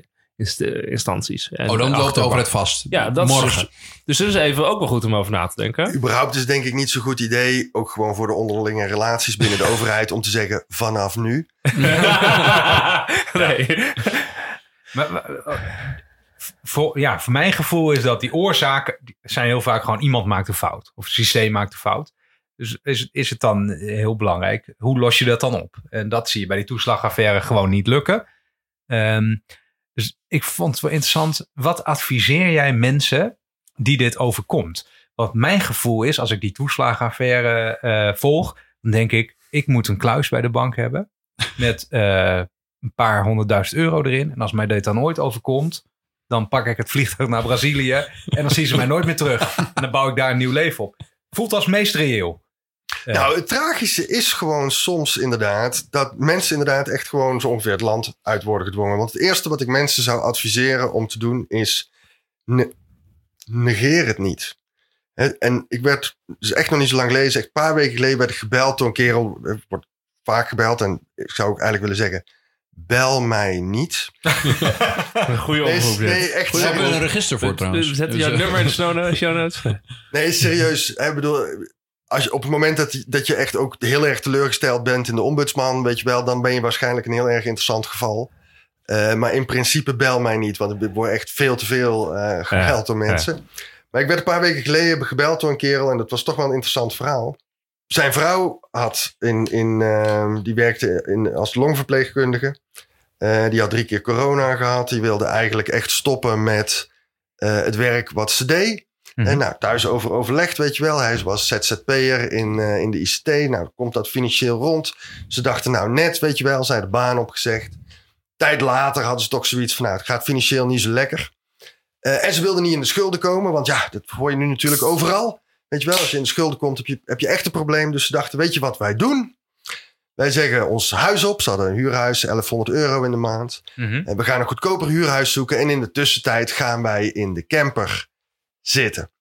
instanties. En oh, dan loopt de overheid vast. Ja, dat morgen. Is, dus dat is even ook wel goed om over na te denken. Überhaupt is denk ik niet zo'n goed idee, ook gewoon voor de onderlinge relaties binnen de overheid, om te zeggen vanaf nu. Nee. Maar, maar, voor, ja, voor mijn gevoel is dat die oorzaken zijn heel vaak gewoon iemand maakt een fout. Of het systeem maakt een fout. Dus is, is het dan heel belangrijk. Hoe los je dat dan op? En dat zie je bij die toeslagaffaire gewoon niet lukken. Um, Dus ik vond het wel interessant. Wat adviseer jij mensen die dit overkomt? Wat mijn gevoel is, als ik die toeslagenaffaire uh, volg, dan denk ik, ik moet een kluis bij de bank hebben met uh, een paar honderdduizend euro erin. En als mij dit dan ooit overkomt, dan pak ik het vliegtuig naar Brazilië en dan zien ze mij nooit meer terug. En dan bouw ik daar een nieuw leven op. Voelt als meest reëel. Uh. Nou, het tragische is gewoon soms inderdaad dat mensen inderdaad echt gewoon zo ongeveer het land uit worden gedwongen. Want het eerste wat ik mensen zou adviseren om te doen is ne- negeer het niet. He, en ik werd dus echt nog niet zo lang geleden, echt een paar weken geleden werd ik gebeld door een kerel. Ik word vaak gebeld en ik zou ook eigenlijk willen zeggen, bel mij niet. Een goede oproep. Nee, nee, echt. We hebben er een register voor trouwens. Zet jouw nummer in de show notes. Nee, serieus. Ik bedoel, als je, op het moment dat, dat je echt ook heel erg teleurgesteld bent in de ombudsman, weet je wel, dan ben je waarschijnlijk een heel erg interessant geval. Uh, maar in principe bel mij niet, want ik word echt veel te veel uh, gebeld ja, door mensen. Ja. Maar ik werd een paar weken geleden gebeld door een kerel en dat was toch wel een interessant verhaal. Zijn vrouw had, in, in, uh, die werkte in, als longverpleegkundige. Uh, die had drie keer corona gehad. Die wilde eigenlijk echt stoppen met uh, het werk wat ze deed. En nou, thuis over overlegd, weet je wel. Hij was Z Z P'er in, uh, in de I C T. Nou, komt dat financieel rond? Ze dachten nou net, weet je wel, zij de baan opgezegd. Tijd later hadden ze toch zoiets van, nou, het gaat financieel niet zo lekker. Uh, en ze wilden niet in de schulden komen, want ja, dat hoor je nu natuurlijk overal. Weet je wel, als je in de schulden komt, heb je, heb je echt een probleem. Dus ze dachten, weet je wat wij doen? Wij zeggen ons huis op. Ze hadden een huurhuis, elfhonderd euro in de maand. Mm-hmm. En we gaan een goedkoper huurhuis zoeken. En in de tussentijd gaan wij in de camper zitten.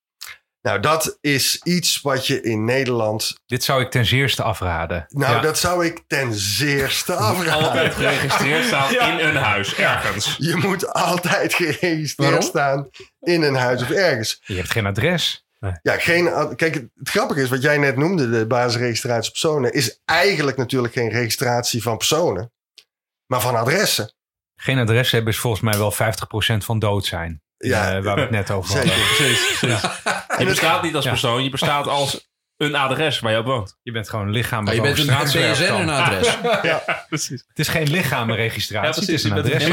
Nou, dat is iets wat je in Nederland... Dit zou ik ten zeerste afraden. Nou, ja. dat zou ik ten zeerste afraden. Altijd geregistreerd staan ja. in een huis, ergens. Je moet altijd geregistreerd Waarom? staan in een huis of ergens. Je hebt geen adres. Nee. Ja, geen, kijk, het grappige is, wat jij net noemde, de basisregistratie personen... is eigenlijk natuurlijk geen registratie van personen, maar van adressen. Geen adres hebben is volgens mij wel vijftig procent van dood zijn. Ja, uh, waar we het net over hadden. Precies. Ja. Je bestaat niet als ja. persoon, je bestaat als een adres waar je op woont. Je bent gewoon een lichaam. Ja, je bent een B S N en een adres. Ah. Ja, precies. Het is geen lichaamregistratie, ja, het is een adres.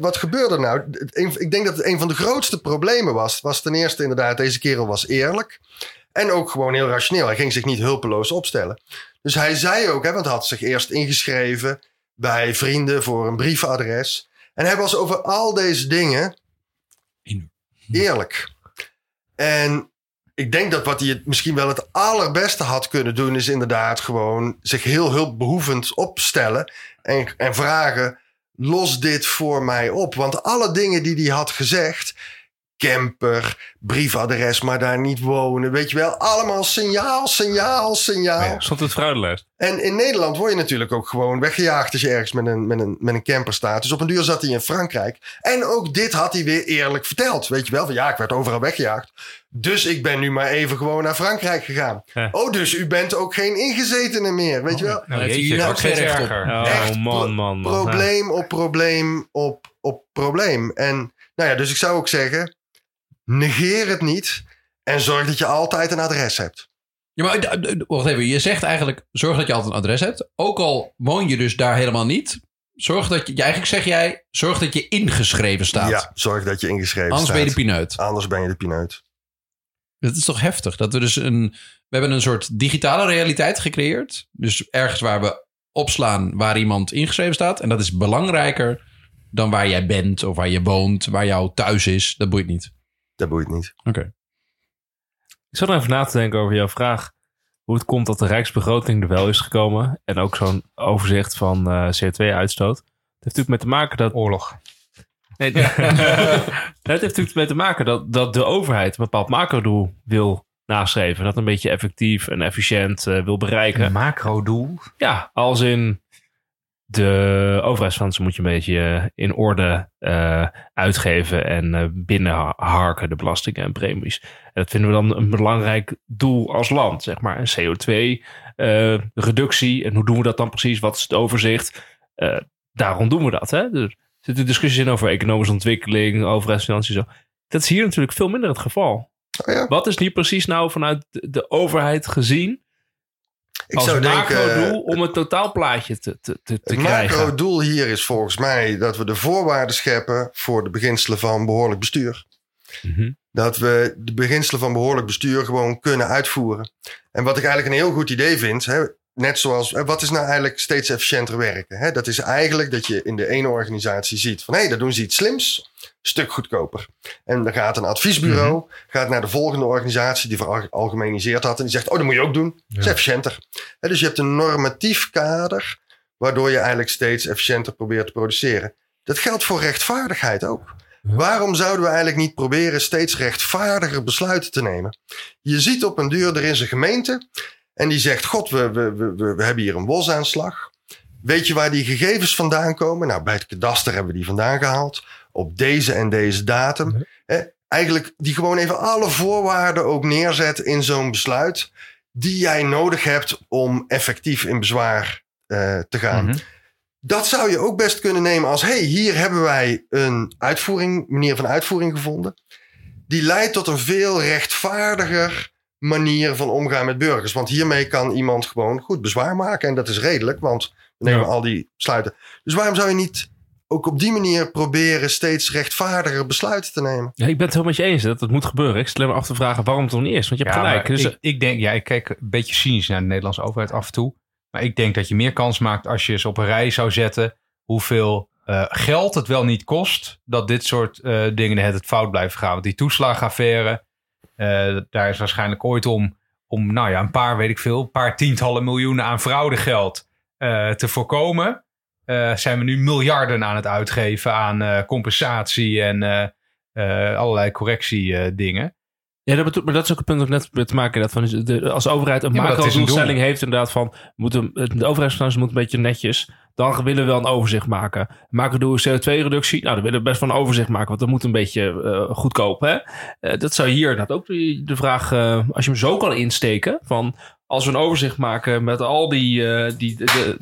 Wat gebeurde nou? Ik denk dat het een van de grootste problemen was. Was ten eerste inderdaad, deze kerel was eerlijk. En ook gewoon heel rationeel. Hij ging zich niet hulpeloos opstellen. Dus hij zei ook, hè, want hij had zich eerst ingeschreven bij vrienden voor een briefadres. En hij was over al deze dingen eerlijk. En ik denk dat wat hij misschien wel het allerbeste had kunnen doen... is inderdaad gewoon zich heel hulpbehoevend opstellen... en, en vragen, los dit voor mij op. Want alle dingen die hij had gezegd... camper, briefadres, maar daar niet wonen. Weet je wel, allemaal signaal, signaal, signaal. Ja, stond het fraudeluid. En in Nederland word je natuurlijk ook gewoon weggejaagd... als je ergens met een, met, een, met een camper staat. Dus op een duur zat hij in Frankrijk. En ook dit had hij weer eerlijk verteld. Weet je wel, van ja, ik werd overal weggejaagd. Dus ik ben nu maar even gewoon naar Frankrijk gegaan. Eh. Oh, dus u bent ook geen ingezetene meer, weet oh, je wel? Nou, jeetje, je nou, geen recht op. Oh, echt man, man, man. Probleem ja. op probleem op, op probleem. En nou ja, dus ik zou ook zeggen... negeer het niet en zorg dat je altijd een adres hebt. Ja, maar wacht even. Je zegt eigenlijk, zorg dat je altijd een adres hebt. Ook al woon je dus daar helemaal niet. Zorg dat je, eigenlijk zeg jij, zorg dat je ingeschreven staat. Ja, zorg dat je ingeschreven Anders staat. Anders ben je de pineut. Anders ben je de pineut. Dat is toch heftig. Dat we dus een, we hebben een soort digitale realiteit gecreëerd. Dus ergens waar we opslaan waar iemand ingeschreven staat. En dat is belangrijker dan waar jij bent of waar je woont, waar jouw thuis is. Dat boeit niet. Dat boeit niet. Oké. Okay. Ik zat er even na te denken over jouw vraag. Hoe het komt dat de Rijksbegroting er wel is gekomen. En ook zo'n overzicht van uh, C O twee uitstoot. Het heeft natuurlijk mee te maken dat... Oorlog. Nee, het heeft natuurlijk mee te maken dat, dat de overheid een bepaald macrodoel wil nastreven. Dat een beetje effectief en efficiënt uh, wil bereiken. Een macrodoel? Ja, als in... de overheidsfondsen moet je een beetje in orde uh, uitgeven en uh, binnenharken de belastingen en premies. En dat vinden we dan een belangrijk doel als land, zeg maar. Een C O twee reductie. Uh, en hoe doen we dat dan precies? Wat is het overzicht? Uh, daarom doen we dat. Hè? Er zitten discussies in over economische ontwikkeling, overheidsfinanciën. Zo. Dat is hier natuurlijk veel minder het geval. Oh ja. Wat is nu precies nou vanuit de overheid gezien? Ik als zou macro-doel uh, om het totaalplaatje te, te, te het krijgen. Het macro-doel hier is volgens mij dat we de voorwaarden scheppen... voor de beginselen van behoorlijk bestuur. Mm-hmm. Dat we de beginselen van behoorlijk bestuur gewoon kunnen uitvoeren. En wat ik eigenlijk een heel goed idee vind... Hè, net zoals, wat is nou eigenlijk steeds efficiënter werken? Hè? Dat is eigenlijk dat je in de ene organisatie ziet... van hé, hey, daar doen ze iets slims, stuk goedkoper. En dan gaat een adviesbureau mm-hmm. gaat naar de volgende organisatie... die veralgemeniseerd had en die zegt... oh, dat moet je ook doen, ja. Dat is efficiënter. Hè, dus je hebt een normatief kader... waardoor je eigenlijk steeds efficiënter probeert te produceren. Dat geldt voor rechtvaardigheid ook. Ja. Waarom zouden we eigenlijk niet proberen... steeds rechtvaardiger besluiten te nemen? Je ziet op een duur, er is een gemeente... En die zegt, god, we, we, we, we hebben hier een bosaanslag. Weet je waar die gegevens vandaan komen? Nou, bij het kadaster hebben we die vandaan gehaald. Op deze en deze datum. Nee. Eh, eigenlijk die gewoon even alle voorwaarden ook neerzet in zo'n besluit. Die jij nodig hebt om effectief in bezwaar eh, te gaan. Mm-hmm. Dat zou je ook best kunnen nemen als... hey, hier hebben wij een uitvoering, manier van uitvoering gevonden. Die leidt tot een veel rechtvaardiger... manier van omgaan met burgers. Want hiermee kan iemand gewoon goed bezwaar maken. En dat is redelijk, want we nemen ja. al die besluiten. Dus waarom zou je niet ook op die manier proberen... steeds rechtvaardiger besluiten te nemen? Ja, ik ben het helemaal met je eens dat het moet gebeuren. Ik stel me af te vragen waarom het nog niet is. Want je hebt ja, gelijk. Dus ik, ik denk, ja, ik kijk een beetje cynisch naar de Nederlandse overheid af en toe. Maar ik denk dat je meer kans maakt als je eens op een rij zou zetten... hoeveel uh, geld het wel niet kost... dat dit soort uh, dingen het fout blijven gaan. Want die toeslagaffaire... Uh, daar is waarschijnlijk ooit om, om nou ja, een paar, weet ik veel, een paar tientallen miljoenen aan fraudegeld uh, te voorkomen. Uh, zijn we nu miljarden aan het uitgeven aan uh, compensatie en uh, uh, allerlei correctiedingen. Uh, Ja, dat betreft, maar dat is ook het punt dat ik net te maken had. Van, de, als de overheid een ja, macro-doelstelling heeft inderdaad van... Moeten, de overheidsfinancies moet een beetje netjes... dan willen we wel een overzicht maken. Maken we door C O twee reductie? Nou, dan willen we best wel een overzicht maken... want dat moet een beetje uh, goedkoop, hè? Uh, dat zou hier inderdaad ook de, de vraag... Uh, als je hem zo kan insteken... van als we een overzicht maken met al die, uh, die de, de,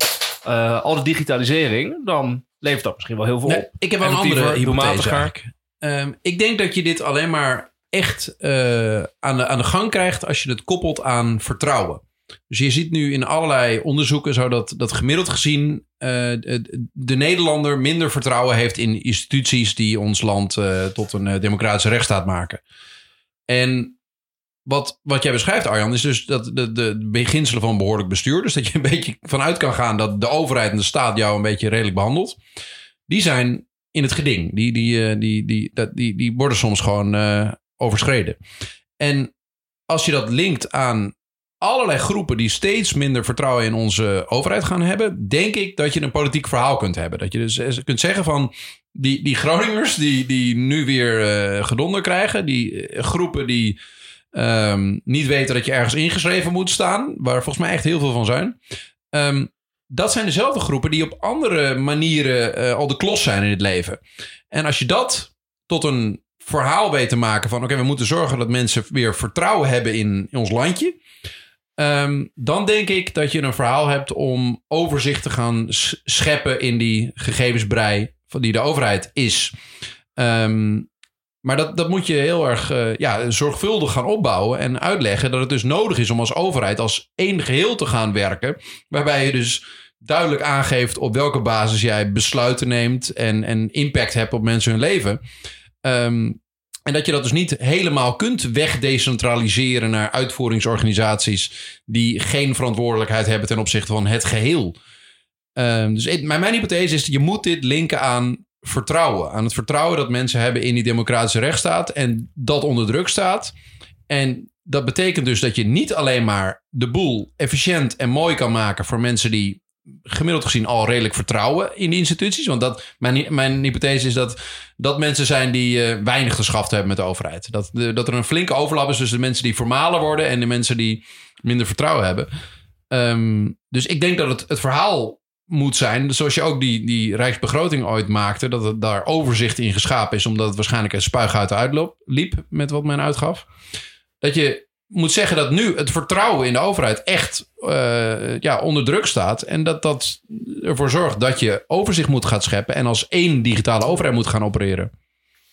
uh, al de digitalisering... dan levert dat misschien wel heel veel nee, op. Ik heb wel een andere hypothese. Um, ik denk dat je dit alleen maar... echt uh, aan, de, aan de gang krijgt als je het koppelt aan vertrouwen. Dus je ziet nu in allerlei onderzoeken zo dat, dat gemiddeld gezien uh, de, de Nederlander minder vertrouwen heeft in instituties die ons land uh, tot een uh, democratische rechtsstaat maken. En wat, wat jij beschrijft, Arjan, is dus dat de, de beginselen van behoorlijk bestuur, dus dat je een beetje vanuit kan gaan dat de overheid en de staat jou een beetje redelijk behandelt, die zijn in het geding. Die, die, die, die, die, die, die worden soms gewoon... Uh, overschreden. En als je dat linkt aan allerlei groepen die steeds minder vertrouwen in onze overheid gaan hebben, denk ik dat je een politiek verhaal kunt hebben. Dat je dus kunt zeggen van die, die Groningers die, die nu weer uh, gedonder krijgen, die uh, groepen die um, niet weten dat je ergens ingeschreven moet staan, waar volgens mij echt heel veel van zijn. Um, dat zijn dezelfde groepen die op andere manieren uh, al de klos zijn in het leven. En als je dat tot een verhaal weten te maken van... oké, okay, we moeten zorgen dat mensen weer vertrouwen hebben in, in ons landje. Um, dan denk ik dat je een verhaal hebt om overzicht te gaan scheppen... in die gegevensbrei van die de overheid is. Um, maar dat, dat moet je heel erg uh, ja, zorgvuldig gaan opbouwen en uitleggen... dat het dus nodig is om als overheid als één geheel te gaan werken... waarbij je dus duidelijk aangeeft op welke basis jij besluiten neemt... en, en impact hebt op mensen hun leven... Um, en dat je dat dus niet helemaal kunt wegdecentraliseren naar uitvoeringsorganisaties die geen verantwoordelijkheid hebben ten opzichte van het geheel. Um, dus mijn, mijn hypothese is, je moet dit linken aan vertrouwen. Aan het vertrouwen dat mensen hebben in die democratische rechtsstaat en dat onder druk staat. En dat betekent dus dat je niet alleen maar de boel efficiënt en mooi kan maken voor mensen die gemiddeld gezien al redelijk vertrouwen in die instituties. Want dat, mijn, mijn hypothese is dat dat mensen zijn die uh, weinig te schaffen hebben met de overheid. Dat, de, dat er een flinke overlap is tussen de mensen die formaler worden... en de mensen die minder vertrouwen hebben. Um, dus ik denk dat het, het verhaal moet zijn... zoals je ook die, die Rijksbegroting ooit maakte... dat het daar overzicht in geschapen is... omdat het waarschijnlijk een spuigaten uitloop liep met wat men uitgaf. Dat je... moet zeggen dat nu het vertrouwen in de overheid echt uh, ja, onder druk staat. En dat dat ervoor zorgt dat je overzicht moet gaan scheppen. En als één digitale overheid moet gaan opereren.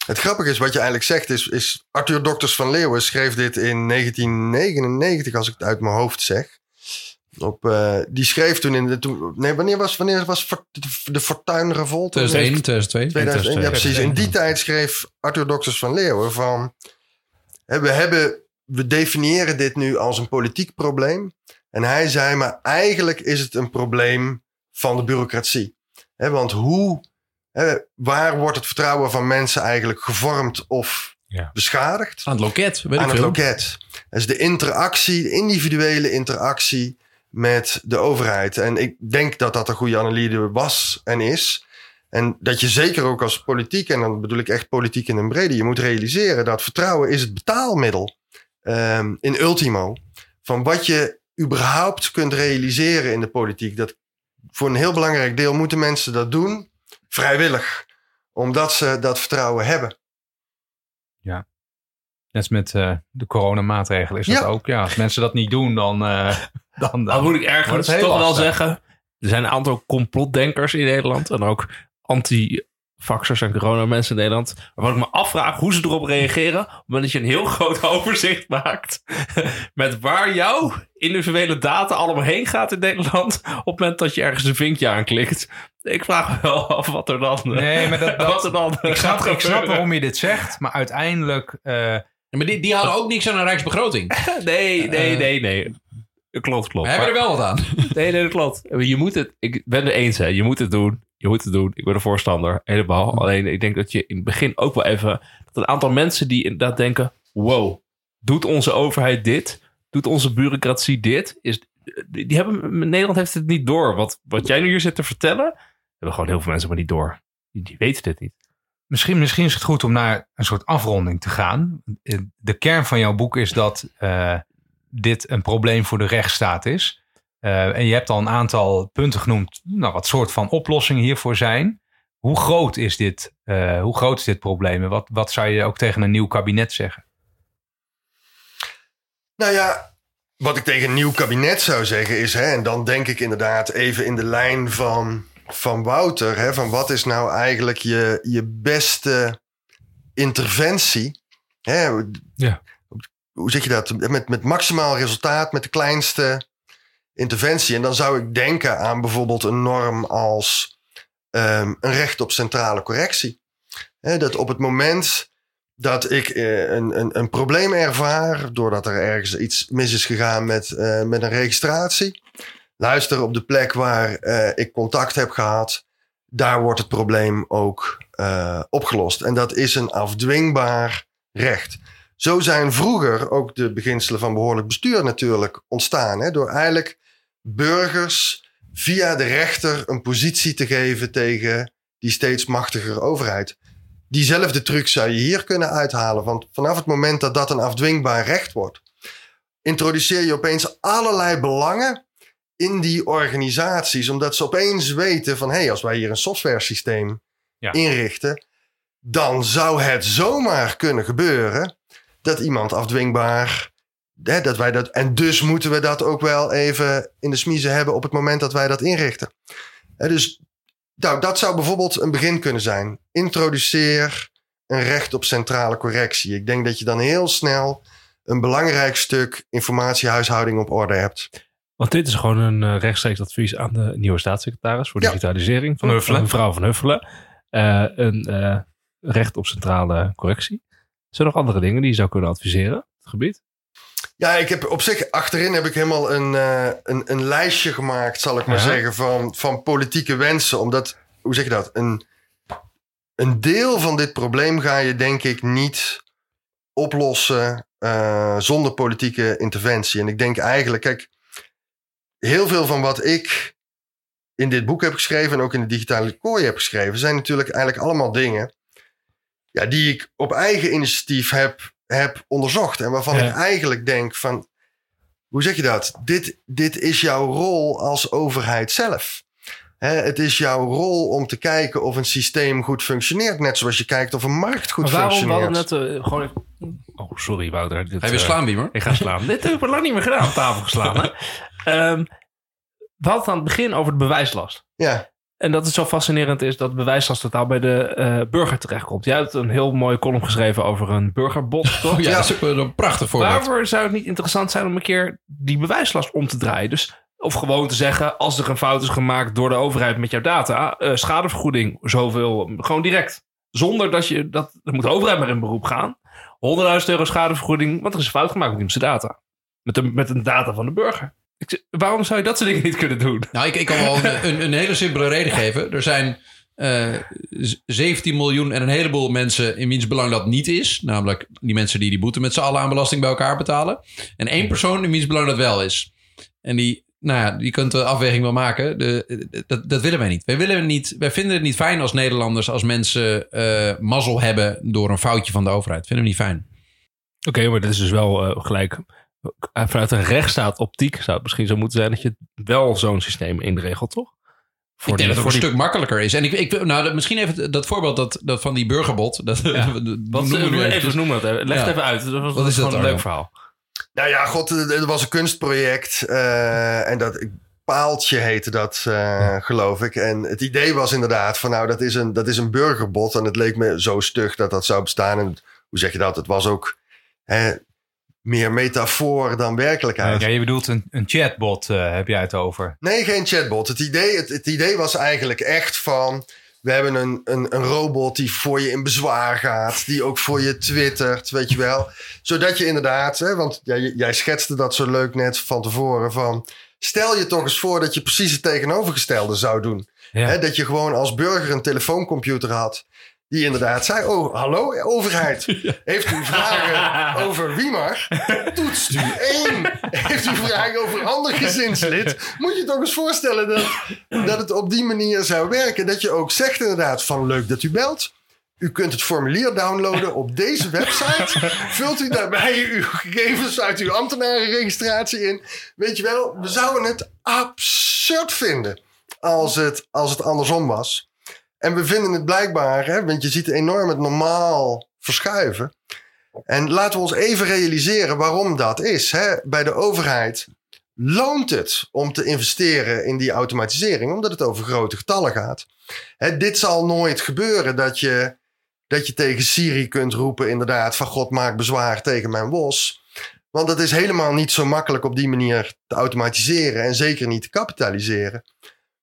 Het grappige is wat je eigenlijk zegt. Is, is Arthur Doctors van Leeuwen schreef dit in negentien negenennegentig. Als ik het uit mijn hoofd zeg. Op, uh, die schreef toen in de... Toen, nee, wanneer was, wanneer was de Fortuyn-revolt? tweeduizend één, tweeduizend twee. tweeduizend één, ja, precies. In die tijd schreef Arthur Doctors van Leeuwen van... We hebben... We definiëren dit nu als een politiek probleem. En hij zei, maar eigenlijk is het een probleem van de bureaucratie. He, want hoe, he, waar wordt het vertrouwen van mensen eigenlijk gevormd of ja. beschadigd? Aan het loket. Weet Aan ik het veel. loket. Dat is de interactie, de individuele interactie met de overheid. En ik denk dat dat een goede analyse was en is. En dat je zeker ook als politiek, en dan bedoel ik echt politiek in een brede... je moet realiseren dat vertrouwen is het betaalmiddel. Um, in ultimo, van wat je überhaupt kunt realiseren in de politiek. Dat voor een heel belangrijk deel moeten mensen dat doen vrijwillig. Omdat ze dat vertrouwen hebben. Ja, net met uh, de coronamaatregelen is ja. dat ook. Ja, als mensen dat niet doen, dan... Uh, dan, dan, dan moet ik ergens toch wel zeggen. Er zijn een aantal complotdenkers in Nederland. En ook anti... Faxers en coronamensen in Nederland. Waarvan ik me afvraag hoe ze erop reageren. Omdat je een heel groot overzicht maakt. Met waar jouw individuele data allemaal heen gaat in Nederland. Op het moment dat je ergens een vinkje aanklikt. Ik vraag me wel af wat er dan. Nee, maar dat, dat, wat er dan ik, snap, ik snap waarom je dit zegt. Maar uiteindelijk. Uh, maar die, die hadden ook niks aan een Rijksbegroting. nee, nee, nee, nee. Klopt, klopt. We hebben er wel wat aan. nee, nee, dat klopt. Je moet het. Ik ben het eens, hè. Je moet het doen. Je moet het doen. Ik ben een voorstander. Helemaal. Alleen ik denk dat je in het begin ook wel even... dat een aantal mensen die inderdaad denken... wow, doet onze overheid dit? Doet onze bureaucratie dit? Is, die hebben, Nederland heeft het niet door. Wat, wat jij nu hier zit te vertellen... hebben gewoon heel veel mensen maar niet door. Die, die weten dit niet. Misschien, misschien is het goed om naar een soort afronding te gaan. De kern van jouw boek is dat uh, dit een probleem voor de rechtsstaat is. Uh, en je hebt al een aantal punten genoemd, nou, wat soort van oplossingen hiervoor zijn. Hoe groot is dit, uh, hoe groot is dit probleem? En wat, wat zou je ook tegen een nieuw kabinet zeggen? Nou ja, wat ik tegen een nieuw kabinet zou zeggen is... Hè, en dan denk ik inderdaad even in de lijn van, van Wouter... Hè, van wat is nou eigenlijk je, je beste interventie? Hè, ja. Hoe zeg je dat? Met, met maximaal resultaat, met de kleinste interventie. En dan zou ik denken aan bijvoorbeeld een norm als um, een recht op centrale correctie. Hè, dat op het moment... dat ik een, een, een probleem ervaar... doordat er ergens iets mis is gegaan met, uh, met een registratie. Luister, op de plek waar uh, ik contact heb gehad... daar wordt het probleem ook uh, opgelost. En dat is een afdwingbaar recht. Zo zijn vroeger ook de beginselen van behoorlijk bestuur natuurlijk ontstaan. Hè? Door eigenlijk burgers via de rechter een positie te geven... tegen die steeds machtigere overheid... Diezelfde truc zou je hier kunnen uithalen. Want vanaf het moment dat dat een afdwingbaar recht wordt... introduceer je opeens allerlei belangen in die organisaties. Omdat ze opeens weten van... hé, hey, als wij hier een software systeem ja. inrichten... dan zou het zomaar kunnen gebeuren dat iemand afdwingbaar... Hè, dat wij dat, en dus moeten we dat ook wel even in de smiezen hebben... op het moment dat wij dat inrichten. Hè, dus... Nou, dat zou bijvoorbeeld een begin kunnen zijn. Introduceer een recht op centrale correctie. Ik denk dat je dan heel snel een belangrijk stuk informatiehuishouding op orde hebt. Want dit is gewoon een rechtstreeks advies aan de nieuwe staatssecretaris voor ja. digitalisering. Van Huffelen. Mevrouw Van Huffelen. Uh, een uh, recht op centrale correctie. Zijn er nog andere dingen die je zou kunnen adviseren op het gebied? Ja, ik heb op zich achterin heb ik helemaal een, uh, een, een lijstje gemaakt, zal ik maar uh-huh. zeggen, van, van politieke wensen. Omdat, hoe zeg je dat? Een, een deel van dit probleem ga je denk ik niet oplossen uh, zonder politieke interventie. En ik denk eigenlijk, kijk, heel veel van wat ik in dit boek heb geschreven en ook in de Digitale Kooi heb geschreven, zijn natuurlijk eigenlijk allemaal dingen ja, die ik op eigen initiatief heb heb onderzocht. En waarvan ja. ik eigenlijk denk van... Hoe zeg je dat? Dit, dit is jouw rol als overheid zelf. Hè, het is jouw rol om te kijken of een systeem goed functioneert. Net zoals je kijkt of een markt goed maar waarom functioneert. Waarom hadden we net... Uh, gewoon even... Oh, sorry Wouter. Dit, Hij wil uh, slaan, Biemer. Ik ga slaan. Dit heb ik lang niet meer gedaan. Op tafel geslaan. Hè? Um, we hadden het aan het begin over de bewijslast. Ja. En dat het zo fascinerend is dat bewijslast totaal bij de uh, burger terechtkomt. Jij hebt een heel mooie column geschreven over een burgerbot, toch? Oh, ja, ja, dat is een prachtig voorbeeld. Waarvoor zou het niet interessant zijn om een keer die bewijslast om te draaien? Dus, of gewoon te zeggen, als er een fout is gemaakt door de overheid met jouw data... Uh, schadevergoeding, zoveel, gewoon direct. Zonder dat je, dat, dat moet de overheid maar in beroep gaan. honderdduizend euro schadevergoeding, want er is een fout gemaakt met iemand zijn data. Met de, met de data van de burger. Ik, waarom zou je dat soort dingen niet kunnen doen? Nou, ik, ik kan wel een, een, een hele simpele reden geven. Er zijn uh, zeventien miljoen en een heleboel mensen... in wiens belang dat niet is. Namelijk die mensen die die boete met z'n allen aan belasting bij elkaar betalen. En één persoon in wiens belang dat wel is. En die, nou ja, die kunt de afweging wel maken. De, de, dat, dat willen wij niet. Wij, willen niet. wij vinden het niet fijn als Nederlanders... als mensen uh, mazzel hebben door een foutje van de overheid. Vinden we niet fijn. Oké, okay, maar dat is dus wel uh, gelijk... Vanuit een rechtsstaat optiek zou het misschien zo moeten zijn... dat je wel zo'n systeem inregelt, toch? Voor ik denk die, dat het voor een die... stuk makkelijker is. En ik, ik nou, dat, misschien even dat voorbeeld dat, dat van die burgerbot. Dat, ja. dat, dat Wat noemen we even? even noemen we het even. Leg ja. het even uit. Dat was, Wat is dat gewoon een leuk verhaal. Nou ja, god, het was een kunstproject. Uh, en dat paaltje heette dat, uh, ja. geloof ik. En het idee was inderdaad van nou, dat is, een, dat is een burgerbot. En het leek me zo stug dat dat zou bestaan. En hoe zeg je dat? Het was ook... Hè, meer metafoor dan werkelijkheid. Ja, je bedoelt een, een chatbot, uh, heb jij het over? Nee, geen chatbot. Het idee, het, het idee was eigenlijk echt van... we hebben een, een, een robot die voor je in bezwaar gaat... die ook voor je twittert, weet je wel. Zodat je inderdaad... Hè, want jij, jij schetste dat zo leuk net van tevoren van... stel je toch eens voor dat je precies het tegenovergestelde zou doen. Ja. Hè, dat je gewoon als burger een telefooncomputer had... die inderdaad zei, oh, hallo, overheid. Heeft u vragen over Wiemar? Toetst u één. Heeft u vragen over een ander gezinslid? Moet je toch eens voorstellen dat, dat het op die manier zou werken. Dat je ook zegt inderdaad van, leuk dat u belt. U kunt het formulier downloaden op deze website. Vult u daarbij uw gegevens uit uw ambtenarenregistratie in. Weet je wel, we zouden het absurd vinden als het, als het andersom was. En we vinden het blijkbaar, hè, want je ziet enorm het normaal verschuiven. En laten we ons even realiseren waarom dat is. Hè? Bij de overheid loont het om te investeren in die automatisering, omdat het over grote getallen gaat. Hè, dit zal nooit gebeuren dat je, dat je tegen Siri kunt roepen inderdaad van God maak bezwaar tegen mijn W O S. Want dat is helemaal niet zo makkelijk op die manier te automatiseren en zeker niet te kapitaliseren.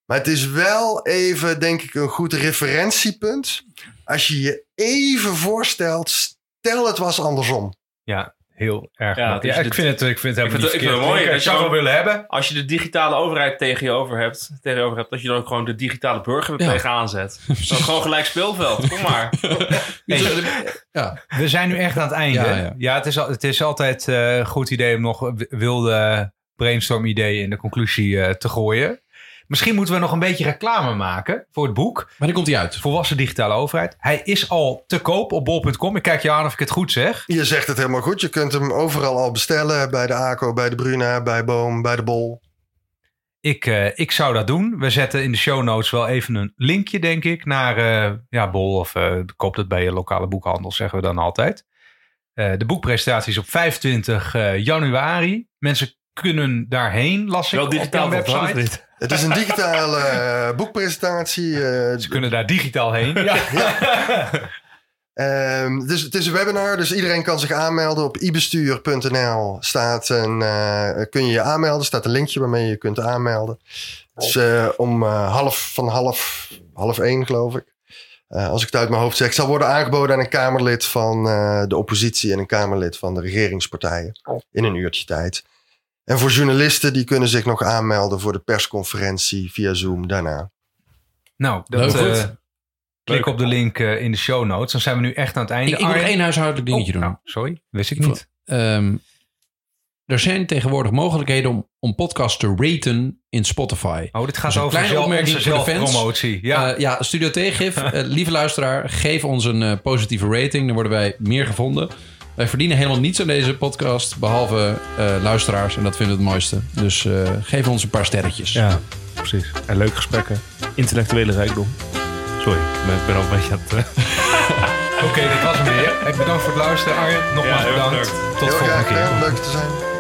Maar het is wel even, denk ik, een goed referentiepunt. Als je je even voorstelt, stel het was andersom. Ja, heel erg. Ja, ja, ik, de, vind het, ik vind het helemaal ik vind niet het, mooi. Ik zou wel willen hebben. Als je de digitale overheid tegen je over hebt, tegen je over hebt dat je dan ook gewoon de digitale burger ja. tegenaan zet. Dan gewoon gelijk speelveld. Kom maar. Hey, ja. We zijn nu echt aan het einde. Ja, ja. ja het, is, het is altijd een uh, goed idee om nog wilde brainstorm-ideeën in de conclusie uh, te gooien. Misschien moeten we nog een beetje reclame maken voor het boek. Maar dan komt hij uit. Volwassen Digitale Overheid. Hij is al te koop op bol punt com. Ik kijk je aan of ik het goed zeg. Je zegt het helemaal goed. Je kunt hem overal al bestellen. Bij de A C O, bij de Bruna, bij Boom, bij de Bol. Ik, uh, ik zou dat doen. We zetten in de show notes wel even een linkje, denk ik, naar uh, ja, Bol. Of uh, koop dat bij je lokale boekhandel, zeggen we dan altijd. Uh, de boekpresentatie is op vijfentwintig januari. Mensen kunnen daarheen, las ik wel digitaal op de website. Het is een digitale uh, boekpresentatie. Uh, Ze kunnen daar digitaal heen. Ja. ja. Um, dus, het is een webinar, dus iedereen kan zich aanmelden. Op i bestuur punt n l staat een, uh, kun je je aanmelden. Staat een linkje waarmee je kunt aanmelden. Het is uh, om uh, half van half, half één, geloof ik. Uh, als ik het uit mijn hoofd zeg. Het zal worden aangeboden aan een Kamerlid van uh, de oppositie en een Kamerlid van de regeringspartijen. In een uurtje tijd. En voor journalisten, die kunnen zich nog aanmelden voor de persconferentie via Zoom daarna. Nou, dat, leuk, uh, klik op de link uh, in de show notes. Dan zijn we nu echt aan het einde. Ik, ik Arjen... moet één huishoudelijk dingetje oh, doen. Nou, sorry, wist ik niet. Um, er zijn tegenwoordig mogelijkheden om, om podcasts te raten in Spotify. Oh, dit gaat dus over zelfpromotie. Ja. Uh, ja, Studio Tegengif. uh, lieve luisteraar, geef ons een uh, positieve rating. Dan worden wij meer gevonden. Wij verdienen helemaal niets aan deze podcast, behalve uh, luisteraars. En dat vinden we het mooiste. Dus uh, geef ons een paar sterretjes. Ja, precies. En leuke gesprekken. Intellectuele rijkdom. Sorry, ik ben al een beetje aan het... Oké, okay, dat was hem weer. Ik bedankt voor het luisteren, Arjen. Nogmaals ja, bedankt. bedankt. Tot de volgende keer. Leuk te zijn.